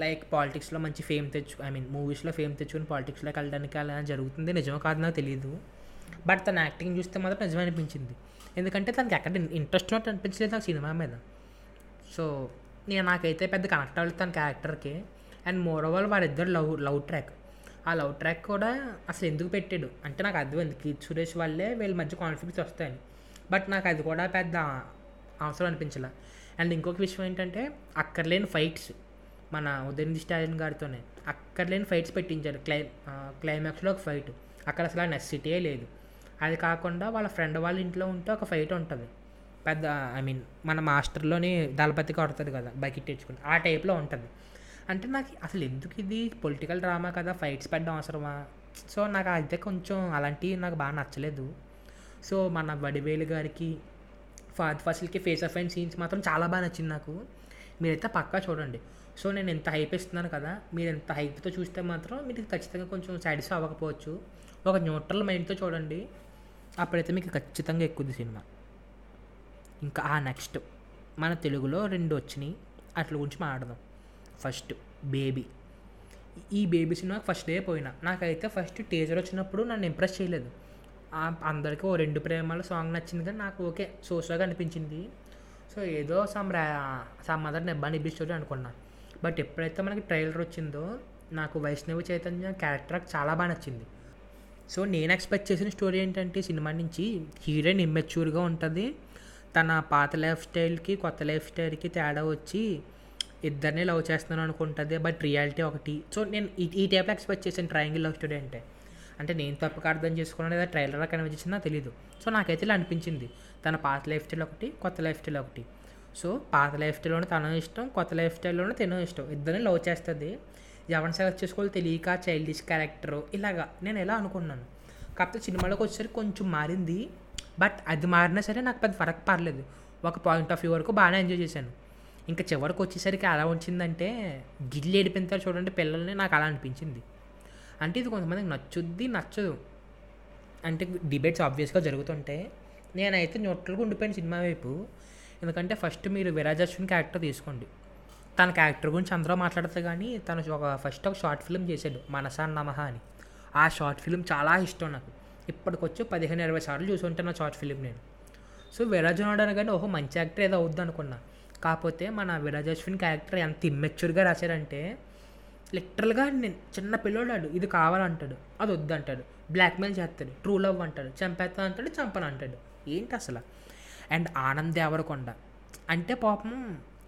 లైక్ పాలిటిక్స్లో మంచి ఫేమ్ తెచ్చు ఐ మీన్ మూవీస్లో ఫేమ్ తెచ్చుకుని పాలిటిక్స్లోకి వెళ్ళడానికి అలా జరుగుతుంది. నిజమో కాదు నాకు తెలియదు, బట్ తన యాక్టింగ్ చూస్తే మాత్రం నిజమే అనిపించింది. ఎందుకంటే తనకి ఎక్కడ ఇంట్రెస్ట్ ఉన్నట్టు అనిపించలేదు నాకు సినిమా మీద. సో నేను నాకైతే పెద్ద కనెక్ట్ అవ్వలేదు తన క్యారెక్టర్కి. అండ్ మోర్ ఓవర్ వాళ్ళిద్దరు లవ్ లవ్ ట్రాక్ ఆ లవ్ ట్రాక్ కూడా అసలు ఎందుకు పెట్టాడు అంటే నాకు అర్థమైంది, కీర్తి సురేష్ వాళ్ళే వీళ్ళ మధ్య కాన్ఫ్లిక్ట్స్ వస్తాయని, బట్ నాకు అది కూడా పెద్ద అవసరం అనిపించలే. అండ్ ఇంకొక విషయం ఏంటంటే అక్కర్లేని ఫైట్స్ మన ఉదయనిధి స్టాలిన్ గారితోనే అక్కర్లేని ఫైట్స్ పెట్టించారు. క్లై క్లైమాక్స్లో ఒక ఫైట్, అక్కడ అసలు నెస్సిటీయే లేదు. అది కాకుండా వాళ్ళ ఫ్రెండ్ వాళ్ళ ఇంట్లో ఉంటే ఒక ఫైట్ ఉంటుంది, పెద్ద ఐ మీన్ మన మాస్టర్లోని దళపతి కొడతారు కదా బకెట్ తెచ్చుకుని, ఆ టైప్లో ఉంటుంది. అంటే నాకు అసలు ఎందుకు ఇది పొలిటికల్ డ్రామా కదా, ఫైట్స్ పెట్టడం అవసరమా? సో నాకు అయితే కొంచెం అలాంటివి నాకు బాగా నచ్చలేదు. సో మన వడివేలు గారికి ఫహద్ ఫాసిల్కి ఫేస్ ఆఫ్ అండ్ సీన్స్ మాత్రం చాలా బాగా నచ్చింది నాకు, మీరైతే పక్కా చూడండి. సో నేను ఎంత హైప్ ఇస్తున్నాను కదా, మీరు ఎంత హైప్తో చూస్తే మాత్రం మీకు ఖచ్చితంగా కొంచెం సాటిస్ఫై అవ్వకపోవచ్చు. ఒక న్యూట్రల్ మైండ్తో చూడండి, అప్పుడైతే మీకు ఖచ్చితంగా ఎక్కుద్ది సినిమా. ఇంకా ఆ నెక్స్ట్ మన తెలుగులో రెండు వచ్చినాయి, అట్ల గురించి మాట్లాడదాం. First baby. ఈ బేబీ సినిమా ఫస్ట్ డే పోయినా, నాకైతే ఫస్ట్ టీజర్ వచ్చినప్పుడు నన్ను ఇంప్రెస్ చేయలేదు. అందరికీ ఓ రెండు ప్రేమాల సాంగ్ నచ్చింది, కానీ నాకు ఓకే సోషల్గా అనిపించింది. సో ఏదో సమ్ సమ్ అదర్ నెబ్బా నిబ్బి స్టోరీ అనుకున్నాను. బట్ ఎప్పుడైతే మనకి ట్రైలర్ వచ్చిందో నాకు వైష్ణవి చైతన్య క్యారెక్టర్ చాలా బాగా నచ్చింది. సో నేను ఎక్స్పెక్ట్ చేసిన స్టోరీ ఏంటంటే సినిమా నుంచి హీరోయిన్ ఇమ్మెచ్యూర్గా ఉంటుంది, తన పాత లైఫ్ స్టైల్కి కొత్త లైఫ్ స్టైల్కి తేడా వచ్చి ఇద్దరిని లవ్ చేస్తున్నాను అనుకుంటుంది, బట్ రియాలిటీ ఒకటి. సో నేను ఈ ఈ టైప్లో ఎక్స్పెక్ట్ చేసిన ట్రయాంగిల్ లవ్ స్టోరీ అంటే, అంటే నేను తప్పక అర్థం చేసుకున్నాను లేదా ట్రైలర్లో కనిపించిందో తెలీదు. సో నాకైతే ఇలా అనిపించింది, తన పాత లైఫ్ స్టైల్ ఒకటి, కొత్త లైఫ్ స్టైల్ ఒకటి. సో పాత లైఫ్ స్టైల్లోనే తన ఇష్టం, కొత్త లైఫ్ స్టైల్లోనే తినో ఇష్టం, ఇద్దరిని లవ్ చేస్తుంది. ఎవరిని సెలెక్ట్ చేసుకోవాలి తెలియక చైల్డిష్ క్యారెక్టర్ ఇలాగా నేను ఎలా అనుకున్నాను. కాకపోతే సినిమాలోకి వచ్చేసరికి కొంచెం మారింది, బట్ అది మారినా సరే నాకు పెద్ద ఫరక్ పర్లేదు, ఒక పాయింట్ ఆఫ్ వ్యూ వరకు బాగానే ఎంజాయ్ చేశాను. ఇంకా చివరికి వచ్చేసరికి అలా వచ్చిందంటే గిల్లి ఏడిపోతారు చూడండి పిల్లల్ని, నాకు అలా అనిపించింది. అంటే ఇది కొంతమందికి నచ్చుద్ది నచ్చదు, అంటే డిబేట్స్ ఆబ్వియస్గా జరుగుతుంటాయి. నేనైతే న్యూట్రల్గా ఉండిపోయిన సినిమా వైపు. ఎందుకంటే ఫస్ట్ మీరు విరాజాశ్విన్ క్యారెక్టర్ తీసుకోండి, తన క్యారెక్టర్ గురించి అందరూ మాట్లాడతారు, కానీ తను ఒక ఫస్ట్ ఒక షార్ట్ ఫిల్మ్ చేశాడు మనసా నమహ అని. ఆ షార్ట్ ఫిల్మ్ చాలా ఇష్టం నాకు, ఇప్పటికొచ్చి పదిహేను ఇరవై సార్లు చూసుంటాను ఆ షార్ట్ ఫిల్మ్ నేను. సో విరాజనోడని కానీ ఓహో మంచి యాక్టర్ ఏదో అవుద్ది అనుకున్నా. కాకపోతే మన విరాజాశ్విన్ క్యారెక్టర్ ఎంత ఇమ్మెచ్యూర్గా రాశారంటే లిటరల్గా నేను చిన్న పిల్లోడాడు, ఇది కావాలంటాడు, అది వద్దంటాడు, బ్లాక్మెయిల్ చేస్తాడు, ట్రూ లవ్ అంటాడు, చంపేస్తా అంటాడు, చంపను అంటాడు, ఏంటి అసలు. అండ్ ఆనంద్ దేవరకొండ అంటే పాపం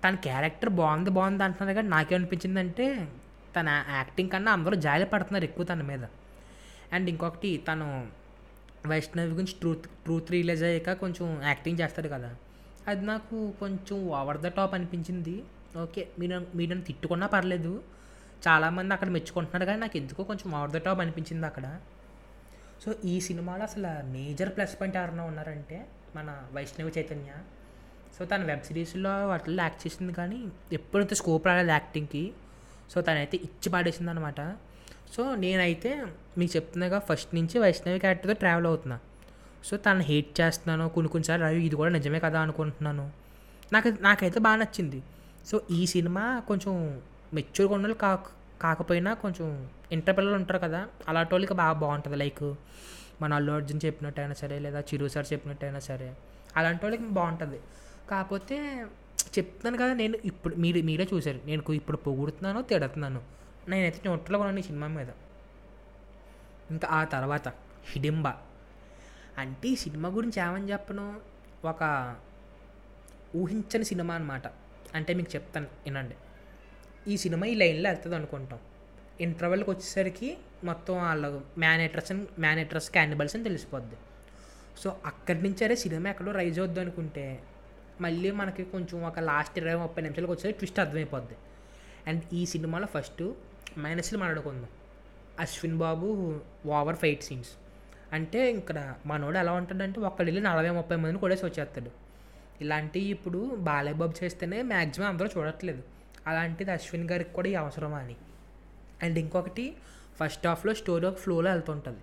తన క్యారెక్టర్ బాగుంది బాగుంది అంటున్నారు, కానీ నాకేమనిపించిందంటే తన యాక్టింగ్ కన్నా అందరూ జాలి పడుతున్నారు ఎక్కువ తన మీద. అండ్ ఇంకొకటి తను వైష్ణవి గురించి ట్రూత్ ట్రూత్ రియలైజ్ అయ్యాక కొంచెం యాక్టింగ్ చేస్తాడు కదా, అది నాకు కొంచెం ఓవర్ ద టాప్ అనిపించింది. ఓకే మీరు మీరు తిట్టుకున్నా పర్లేదు, చాలామంది అక్కడ మెచ్చుకుంటున్నారు, కానీ నాకు ఎందుకో కొంచెం ఓవర్ ద టాప్ అనిపించింది అక్కడ. సో ఈ సినిమాలో అసలు మేజర్ ప్లస్ పాయింట్ ఎవరైనా ఉన్నారంటే మన వైష్ణవి చైతన్య. సో తన వెబ్ సిరీస్లో వాటిల్లో యాక్ట్ చేసింది, కానీ ఎప్పుడైతే స్కోప్ రాలేదు యాక్టింగ్కి. సో తనైతే ఇచ్చి పాడేసింది అనమాట. సో నేనైతే మీకు చెప్తున్నాగా ఫస్ట్ నుంచి వైష్ణవి క్యారెక్టర్తో ట్రావెల్ అవుతున్నా. సో తను హేట్ చేస్తున్నాను కొన్ని కొన్నిసార్లు, అవి ఇది కూడా నిజమే కదా అనుకుంటున్నాను. నాకు నాకైతే బాగా నచ్చింది. సో ఈ సినిమా కొంచెం మెచ్యూర్గా ఉన్న కాక కాకపోయినా కొంచెం ఇంటర్ పిల్లలు ఉంటారు కదా అలాంటి వాళ్ళకి బాగా బాగుంటుంది. లైక్ మన అల్లు అర్జున్ చెప్పినట్టయినా సరే, లేదా చిరు సార్ చెప్పినట్టయినా సరే, అలాంటి వాళ్ళకి బాగుంటుంది. కాకపోతే చెప్తాను కదా నేను, ఇప్పుడు మీరు మీరే చూశారు, నేను ఇప్పుడు పొగుడుతున్నాను తిడుతున్నాను, నేనైతే న్యూట్రల్గా ఉన్నాను ఈ సినిమా మీద. ఇంకా ఆ తర్వాత హిడింబా. అంటే ఈ సినిమా గురించి ఏమని చెప్పను, ఒక ఊహించని సినిమా అన్నమాట. అంటే మీకు చెప్తాను వినండి. ఈ సినిమా ఈ లైన్లో వెళ్తుంది అనుకుంటాం. ఇంటర్వెల్కి వచ్చేసరికి మొత్తం వాళ్ళ మేనేటర్స్ అండ్ మేనేటర్స్ క్యానిబల్స్ అని తెలిసిపోద్ది. సో అక్కడి నుంచి అరే సినిమా ఎక్కడో రైజ్ అవుద్దు అనుకుంటే మళ్ళీ మనకి కొంచెం ఒక లాస్ట్ ఇరవై ముప్పై నిమిషాలకు వచ్చేసరికి ట్విస్ట్ అర్థమైపోద్ది. అండ్ ఈ సినిమాలో ఫస్ట్ మైనస్లు మాట్లాడుకుందాం. Ashwin Babu over fight scenes అంటే ఇక్కడ మనోడు ఎలా ఉంటాడంటే ఒక్కడి వెళ్ళి నలభై ముప్పై మందిని కొడేసి వచ్చేస్తాడు. ఇలాంటివి ఇప్పుడు బాలయ్యబాబు చేస్తేనే మ్యాక్సిమం అందరూ చూడట్లేదు, అలాంటిది అశ్విన్ గారికి కూడా ఈ అవసరమా అని. అండ్ ఇంకొకటి ఫస్ట్ హాఫ్లో స్టోరీ ఒక ఫ్లోలో వెళ్తుంటుంది,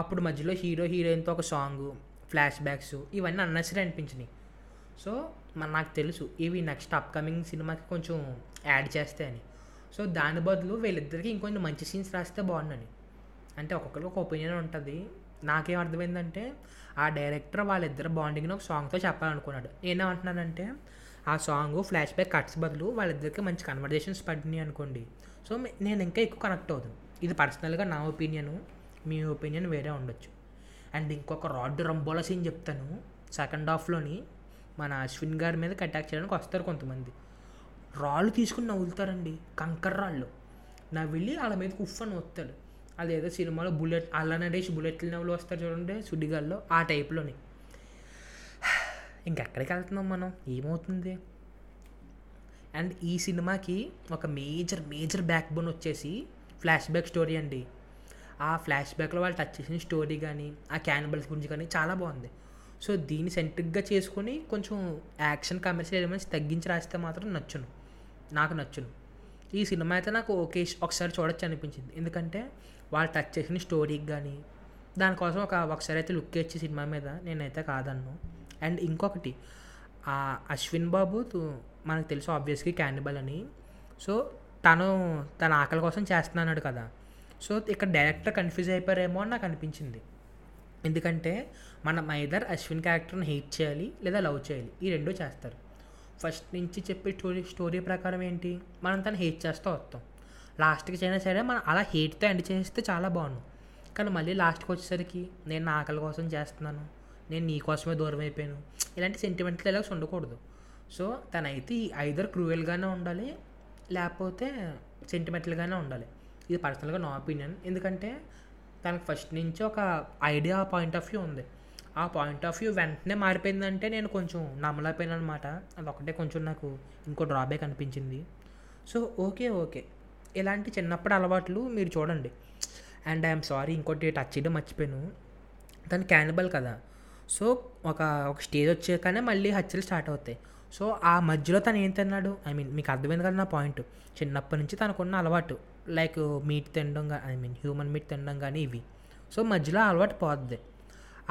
అప్పుడు మధ్యలో హీరో హీరోయిన్తో ఒక సాంగు, ఫ్లాష్ బ్యాక్స్, ఇవన్నీ అన్నసరి అనిపించినాయి. సో మన నాకు తెలుసు ఇవి నెక్స్ట్ అప్కమింగ్ సినిమాకి కొంచెం యాడ్ చేస్తాయని. సో దాని బదులు వీళ్ళిద్దరికి ఇంకొన్ని మంచి సీన్స్ రాస్తే బాగుండని. అంటే ఒక్కొక్కరికి ఒక ఒపీనియన్ ఉంటుంది. నాకేం అర్థమైందంటే ఆ డైరెక్టర్ వాళ్ళిద్దరు బాండింగ్ని ఒక సాంగ్తో చెప్పాలనుకున్నాడు. నేనేమంటున్నానంటే ఆ సాంగ్ ఫ్లాష్ బ్యాక్ కట్స్ బదులు వాళ్ళిద్దరికి మంచి కన్వర్జేషన్స్ పడినాయి అనుకోండి, సో నేను ఇంకా ఎక్కువ కనెక్ట్ అవుతాను. ఇది పర్సనల్గా నా ఒపీనియను, మీ ఒపీనియన్ వేరే ఉండొచ్చు. అండ్ ఇంకొక రాడ్ రంబోలా సీన్ చెప్తాను. సెకండ్ హాఫ్లోని మన అశ్విన్ గారి మీద అటాక్ చేయడానికి వస్తారు కొంతమంది, రాళ్ళు తీసుకుని నవ్వులుతారండి, కంకర్ రాళ్ళు. నా వెళ్ళి వాళ్ళ మీద కుఫ్ఫని వస్తాడు. అదేదో సినిమాలో బుల్లెట్ అల్లనడేసి బుల్లెట్లు నవ్వులు వస్తారు చూడండి సుడిగాల్లో, ఆ టైప్లోని. ఇంకెక్కడికి వెళ్తున్నాం మనం, ఏమవుతుంది? అండ్ ఈ సినిమాకి ఒక మేజర్ మేజర్ బ్యాక్ బోన్ వచ్చేసి ఫ్లాష్ బ్యాక్ స్టోరీ అండి. ఆ ఫ్లాష్ బ్యాక్లో వాళ్ళు టచ్ చేసిన స్టోరీ కానీ ఆ క్యానిబల్స్ గురించి కానీ చాలా బాగుంది. సో దీన్ని సెంట్రిక్గా చేసుకొని కొంచెం యాక్షన్ కమర్షియల్ ఎలిమెంట్స్ తగ్గించి రాస్తే మాత్రం నచ్చును, నాకు నచ్చును. ఈ సినిమా అయితే నాకు ఓకే ఒకసారి చూడొచ్చు అనిపించింది, ఎందుకంటే వాళ్ళు టచ్ చేసిన స్టోరీకి కానీ దానికోసం ఒక ఒకసారి అయితే లుక్ ఇచ్చే సినిమా మీద నేనైతే కాదన్ను. అండ్ ఇంకొకటి ఆ అశ్విన్ బాబు మనకు తెలుసు ఆబ్వియస్గా క్యానిబల్ అని. సో తను తన ఆకలి కోసం చేస్తున్నాడు కదా, సో ఇక్కడ డైరెక్టర్ కన్ఫ్యూజ్ అయిపోయారేమో అని నాకు అనిపించింది. ఎందుకంటే మనం ఐదర్ అశ్విన్ క్యారెక్టర్ని హెయిట్ చేయాలి లేదా లవ్ చేయాలి, ఈ రెండూ చేస్తారు. ఫస్ట్ నుంచి చెప్పే స్టోరీ స్టోరీ ప్రకారం ఏంటి, మనం తను హెయిట్ చేస్తూ వస్తాం, లాస్ట్కి చేసినా సరే మనం అలా హెయిట్తో ఎండ్ చేస్తే చాలా బాగుండు. కానీ మళ్ళీ లాస్ట్కి వచ్చేసరికి నేను నా ఆకలి కోసం చేస్తున్నాను, నేను నీ కోసమే దూరం అయిపోయాను, ఇలాంటి సెంటిమెంట్లు ఇలాగ ఉండకూడదు. సో తనైతే ఐదర్ క్రూయల్గానే ఉండాలి లేకపోతే సెంటిమెంటల్గానే ఉండాలి. ఇది పర్సనల్గా నా ఒపీనియన్, ఎందుకంటే తనకు ఫస్ట్ నుంచి ఒక ఐడియా పాయింట్ ఆఫ్ వ్యూ ఉంది. ఆ పాయింట్ ఆఫ్ వ్యూ వెంటనే మారిపోయిందంటే నేను కొంచెం నమ్మలేకపోయాను అనమాట. అదొకటే కొంచెం నాకు ఇంకో డ్రాబ్యాక్ అనిపించింది. సో ఓకే ఓకే ఇలాంటి చిన్నప్పుడు అలవాట్లు మీరు చూడండి. అండ్ ఐఎమ్ సారీ ఇంకోటి టచ్ చేయడం మర్చిపోయాను, తను క్యానిబల్ కదా, సో ఒక ఒక స్టేజ్ వచ్చాకనే మళ్ళీ హత్యలు స్టార్ట్ అవుతాయి. సో ఆ మధ్యలో తను ఏం తిన్నాడు, ఐ మీన్ మీకు అర్థమైంది కదా నా పాయింట్, చిన్నప్పటి నుంచి తనకున్న అలవాటు లైక్ మీట్ తినడం కానీ, ఐ మీన్ హ్యూమన్ మీట్ తినడం కానీ ఇవి. సో మధ్యలో అలవాటు పోద్ది,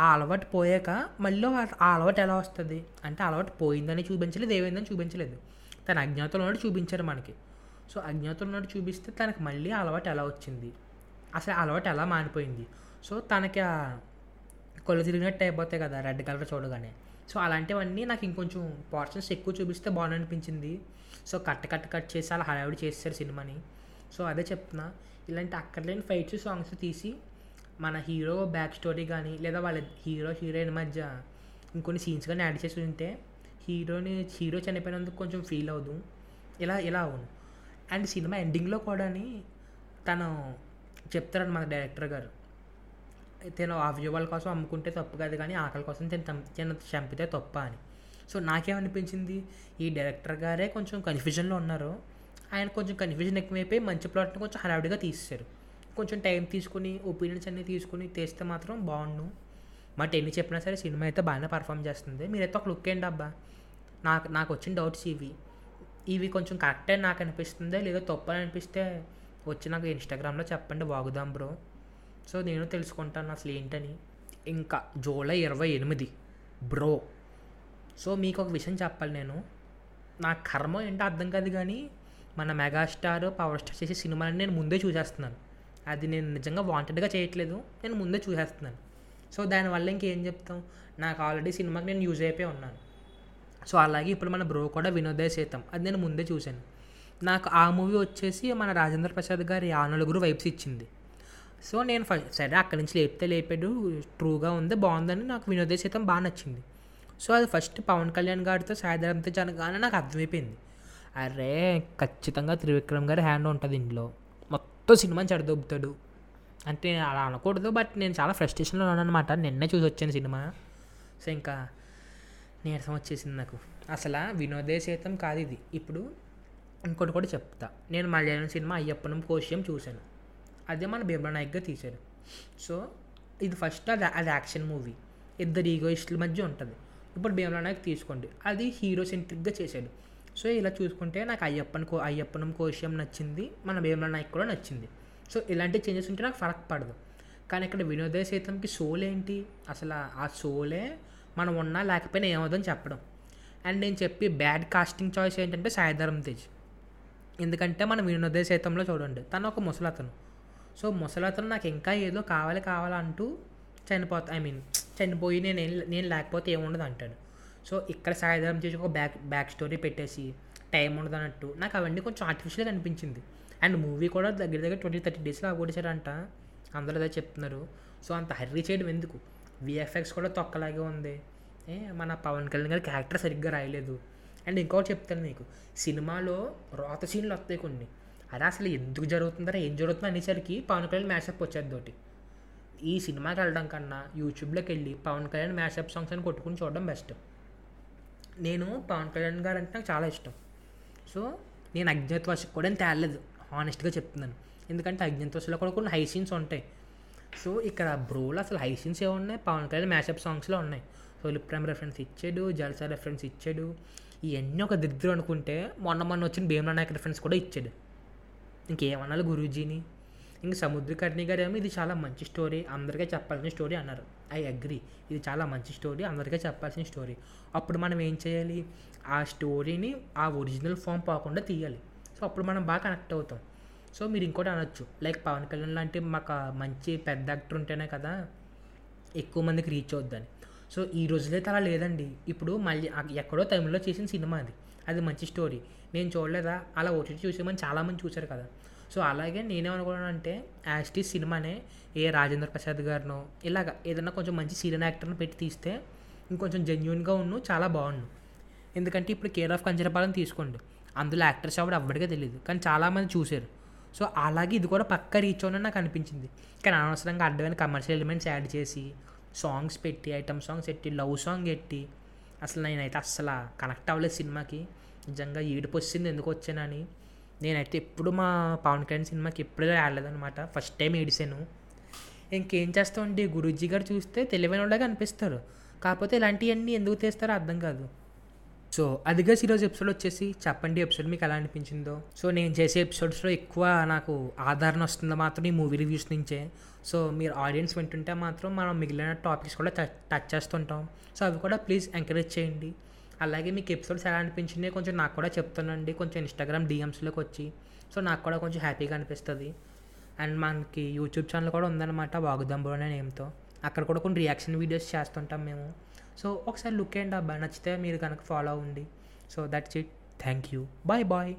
ఆ అలవాటు పోయాక మళ్ళీ ఆ అలవాటు ఎలా వస్తుంది అంటే అలవాటు పోయిందని చూపించలేదు, ఏమైందని చూపించలేదు, తను అజ్ఞాతంలో చూపించారు మనకి. సో అజ్ఞాతంలో చూపిస్తే తనకు మళ్ళీ అలవాటు ఎలా వచ్చింది, అసలు అలవాటు ఎలా మానిపోయింది. సో తనకి ఆ కొలు తిరిగినట్టు అయిపోతాయి కదా రెడ్ కలర్ చూడగానే. సో అలాంటివన్నీ నాకు ఇంకొంచెం పోర్షన్స్ ఎక్కువ చూపిస్తే బాగుంది అనిపించింది. సో కట్ కట్ కట్ చేసి అలా హడావిడి చేస్తారు సినిమాని. సో అదే చెప్తున్నా, ఇలాంటి అక్కర్లేని ఫైట్స్ సాంగ్స్ తీసి మన హీరో బ్యాక్ స్టోరీ కానీ లేదా వాళ్ళ హీరో హీరోయిన్ మధ్య ఇంకొన్ని సీన్స్ కానీ యాడ్ చేసి ఉంటే హీరోని హీరో చనిపోయినందుకు కొంచెం ఫీల్ అవుదాం, ఇలా ఇలా అవును. అండ్ సినిమా ఎండింగ్లో కూడా తను చెప్తారని మన డైరెక్టర్ గారు, తను ఆ వ్యూవాల కోసం అమ్ముకుంటే తప్పు కాదు కానీ ఆకలి కోసం తను చంపితే తప్ప అని. సో నాకేమనిపించింది, ఈ డైరెక్టర్ గారే కొంచెం కన్ఫ్యూజన్లో ఉన్నారు, ఆయన కొంచెం కన్ఫ్యూజన్ ఎక్కువైపోయి మంచి ప్లాట్ని కొంచెం హడావిడిగా తీసేశారు. కొంచెం టైం తీసుకుని ఒపీనియన్స్ అన్నీ తీసుకుని తీస్తే మాత్రం బాగుండు. బట్ ఎన్ని చెప్పినా సరే సినిమా అయితే బాగానే పర్ఫామ్ చేస్తుంది. మీరైతే ఒక లుక్ ఏంటి అబ్బా, నాకు నాకు వచ్చిన డౌట్స్ ఇవి ఇవి కొంచెం కరెక్ట్ అని నాకు అనిపిస్తుందా లేదా తప్పు అని అనిపిస్తే వచ్చి నాకు ఇన్స్టాగ్రామ్లో చెప్పండి, వాగుదాం బ్రో. సో నేను తెలుసుకుంటాను అసలు ఏంటని. ఇంకా జూలై ఇరవై ఎనిమిది బ్రో. సో మీకు ఒక విషయం చెప్పాలి, నేను నా కర్మ ఏంటో అర్థం కాదు కానీ మన మెగాస్టార్ పవర్ స్టార్ చేసే సినిమాని నేను ముందే చూసేస్తున్నాను. అది నేను నిజంగా వాంటెడ్గా చేయట్లేదు, నేను ముందే చూసేస్తున్నాను. సో దానివల్ల ఇంకేం చెప్తాం, నాకు ఆల్రెడీ సినిమాకి నేను యూజ్ అయిపోయి ఉన్నాను. సో అలాగే ఇప్పుడు మన బ్రో కూడా వినోదయ సేతం, అది నేను ముందే చూశాను. నాకు ఆ మూవీ వచ్చేసి మన రాజేంద్ర ప్రసాద్ గారి ఆ నలుగురు వైబ్స్ ఇచ్చింది. సో నేను ఫస్ట్ సరే అక్కడి నుంచి లేపితే లేపాడు, ట్రూగా ఉంది బాగుందని నాకు వినోదయ సేతం బాగా నచ్చింది. సో అది ఫస్ట్ పవన్ కళ్యాణ్ గారితో సాయిధరంతో జనగానే నాకు అర్థమైపోయింది, అరే ఖచ్చితంగా త్రివిక్రమ్ గారి హ్యాండ్ ఉంటుంది ఇంట్లో, మొత్తం సినిమాని చెడదొబ్బుతాడు అంటే నేను అలా అనకూడదు, బట్ నేను చాలా ఫ్రస్ట్రేషన్లో ఉన్నాను అనమాట. నిన్నే చూసి వచ్చాను సినిమా, సో ఇంకా నీరసం వచ్చేసింది నాకు. అసలు వినోదే సైతం కాదు ఇది. ఇప్పుడు ఇంకోటి కూడా చెప్తా, నేను మలయాళం సినిమా అయ్యప్పనం కోశియం చూశాను, అదే మన భీమ్లా నాయక్గా తీశారు. సో ఇది ఫస్ట్ అది అది యాక్షన్ మూవీ, ఇద్దరు ఈగోయిస్టుల మధ్య ఉంటుంది. ఇప్పుడు భీమ్లా నాయక్ తీసుకోండి, అది హీరో సెంట్రిక్గా చేశాడు. సో ఇలా చూసుకుంటే నాకు అయ్యప్పన్ కో అయ్యప్పనం కోశియం నచ్చింది, మన భీమ్లా నాయక్ కూడా నచ్చింది. సో ఇలాంటి చేంజెస్ ఉంటే నాకు ఫరక్ పడదు. కానీ ఇక్కడ వినోద సైతంకి సోల్ ఏంటి, అసలు ఆ సోలే మనం ఉన్నా లేకపోయినా ఏమవుతుందని చెప్పడం. అండ్ నేను చెప్పి బ్యాడ్ కాస్టింగ్ చాయిస్ ఏంటంటే సాయిధరమ్ తేజ్. ఎందుకంటే మనం వినోద సైతంలో చూడండి, తను ఒక ముసలతను. సో ముసలతను నాకు ఇంకా ఏదో కావాలి కావాలంటూ చనిపోతా, ఐ మీన్ చనిపోయి నేను నేను లేకపోతే ఏముండదు అంటాడు. సో ఇక్కడ సాయిధరమ్ తేజ్ ఒక బ్యాక్ బ్యాక్ స్టోరీ పెట్టేసి టైం ఉండదు అన్నట్టు నాకు అవన్నీ కొంచెం ఆర్టిఫిషియల్గా అనిపించింది. అండ్ మూవీ కూడా దగ్గర దగ్గర ట్వంటీ థర్టీ డేస్లో ఆగొడిచారంట అందరూ అదే చెప్తున్నారు. సో అంత హర్రీ చేయడం ఎందుకు, విఎఫ్ఎక్స్ కూడా తొక్కలాగే ఉంది, మన పవన్ కళ్యాణ్ గారి క్యారెక్టర్ సరిగ్గా రాయలేదు. అండ్ ఇంకోటి చెప్తాను మీకు, సినిమాలో రోత సీన్లు వస్తాయి కొన్ని, అదే అసలు ఎందుకు జరుగుతుందా ఏం జరుగుతుందో అనేసరికి పవన్ కళ్యాణ్ మ్యాషప్ వచ్చేద్దోటి. ఈ సినిమాకి వెళ్ళడం కన్నా యూట్యూబ్లోకి వెళ్ళి పవన్ కళ్యాణ్ మ్యాషప్ సాంగ్స్ అని కొట్టుకుని చూడడం బెస్ట్. నేను పవన్ కళ్యాణ్ గారు అంటే నాకు చాలా ఇష్టం. సో నేను అజ్ఞాతవాసి కూడా తేలేదు, హానెస్ట్గా చెప్తున్నాను, ఎందుకంటే అజ్ఞాతవాసులో కూడా కొన్ని హై సీన్స్ ఉంటాయి. సో ఇక్కడ బ్రోలో అసలు హై సీన్స్ ఏమున్నాయి, పవన్ కళ్యాణ్ మ్యాషప్ సాంగ్స్లో ఉన్నాయి. సో లిప్రామ్ రెఫరెన్స్ ఇచ్చాడు, జల్సా రెఫరెన్స్ ఇచ్చాడు, ఇవన్నీ ఒక దిద్దులు అనుకుంటే మొన్న మొన్న వచ్చిన భీమ్లా నాయక్ రెఫరెన్స్ కూడా ఇచ్చాడు. ఇంకేమన్నాలి గురూజీని. ఇంక సముద్రికర్ణి గారు ఏమో ఇది చాలా మంచి స్టోరీ, అందరికీ చెప్పాల్సిన స్టోరీ అన్నారు. ఐ అగ్రీ, ఇది చాలా మంచి స్టోరీ, అందరికీ చెప్పాల్సిన స్టోరీ. అప్పుడు మనం ఏం చేయాలి, ఆ స్టోరీని ఆ ఒరిజినల్ ఫామ్ పోకుండా తీయాలి. సో అప్పుడు మనం బాగా కనెక్ట్ అవుతాం. సో మీరు ఇంకోటి అనొచ్చు, లైక్ పవన్ కళ్యాణ్ లాంటి మాకు మంచి పెద్ద యాక్టర్ ఉంటేనే కదా ఎక్కువ మందికి రీచ్ అవుద్దని. సో ఈ రోజులైతే అలా లేదండి. ఇప్పుడు మళ్ళీ ఎక్కడో తమిళలో చేసిన సినిమా అది, అది మంచి స్టోరీ, నేను చూడలేదా, అలా ఓటీటీ చూసామని చాలామంది చూశారు కదా. సో అలాగే నేనేమనుకున్నానంటే యాస్టీస్ సినిమానే ఏ రాజేంద్ర ప్రసాద్ గారినో ఇలాగ ఏదైనా కొంచెం మంచి సీరియల్ యాక్టర్ని పెట్టి తీస్తే ఇంకొంచెం జెన్యున్గా ఉన్ను చాలా బాగుండు. ఎందుకంటే ఇప్పుడు కేర్ ఆఫ్ కంచరపాలెం తీసుకోండి, అందులో యాక్టర్స్ ఎవరు అవ్వడిగా తెలియదు, కానీ చాలామంది చూశారు. సో అలాగే ఇది కూడా పక్క రీచ్ అవునని నాకు అనిపించింది. కానీ అనవసరంగా అడ్డమైన కమర్షియల్ ఎలిమెంట్స్ యాడ్ చేసి సాంగ్స్ పెట్టి, ఐటమ్ సాంగ్స్ పెట్టి, లవ్ సాంగ్ పెట్టి అసలు నేనైతే అస్సలు కనెక్ట్ అవ్వలేదు సినిమాకి. నిజంగా ఏడుపు వచ్చింది ఎందుకు వచ్చానని. నేనైతే ఎప్పుడు మా పవన్ కళ్యాణ్ సినిమాకి ఎప్పుడూ రాలేదన్నమాట, ఫస్ట్ టైం ఏడిసాను. ఇంకేం చేస్తామండి, గురూజీ గారు చూస్తే తెలివైన వాళ్ళగా అనిపిస్తారు, కాకపోతే ఇలాంటివన్నీ ఎందుకు తీస్తారో అర్థం కాదు. సో అదిగా ఈరోజు ఎపిసోడ్ వచ్చేసి, చెప్పండి ఎపిసోడ్ మీకు ఎలా అనిపించిందో. సో నేను చేసే ఎపిసోడ్స్లో ఎక్కువ నాకు ఆదరణ వస్తుందో మాత్రం ఈ మూవీ రివ్యూస్ నుంచే. సో మీరు ఆడియన్స్ వింటుంటే మాత్రం మనం మిగిలిన టాపిక్స్ కూడా టచ్ టచ్ చేస్తుంటాం. సో అవి కూడా ప్లీజ్ ఎంకరేజ్ చేయండి. అలాగే మీకు ఎపిసోడ్స్ ఎలా అనిపించింది కొంచెం నాకు కూడా చెప్తానండి, కొంచెం ఇన్స్టాగ్రామ్ డిఎమ్స్లోకి వచ్చి. సో నాకు కూడా కొంచెం హ్యాపీగా అనిపిస్తుంది. అండ్ మనకి యూట్యూబ్ ఛానల్ కూడా ఉందన్నమాట, వాగుదంబుడు అనే నేమ్తో, అక్కడ కూడా కొన్ని రియాక్షన్ వీడియోస్ చేస్తుంటాం మేము. సో ఒకసారి లుక్ అండ్ అబ్బా, నచ్చితే మీరు కనుక ఫాలో అవ్వండి. So that's it, thank you, bye bye.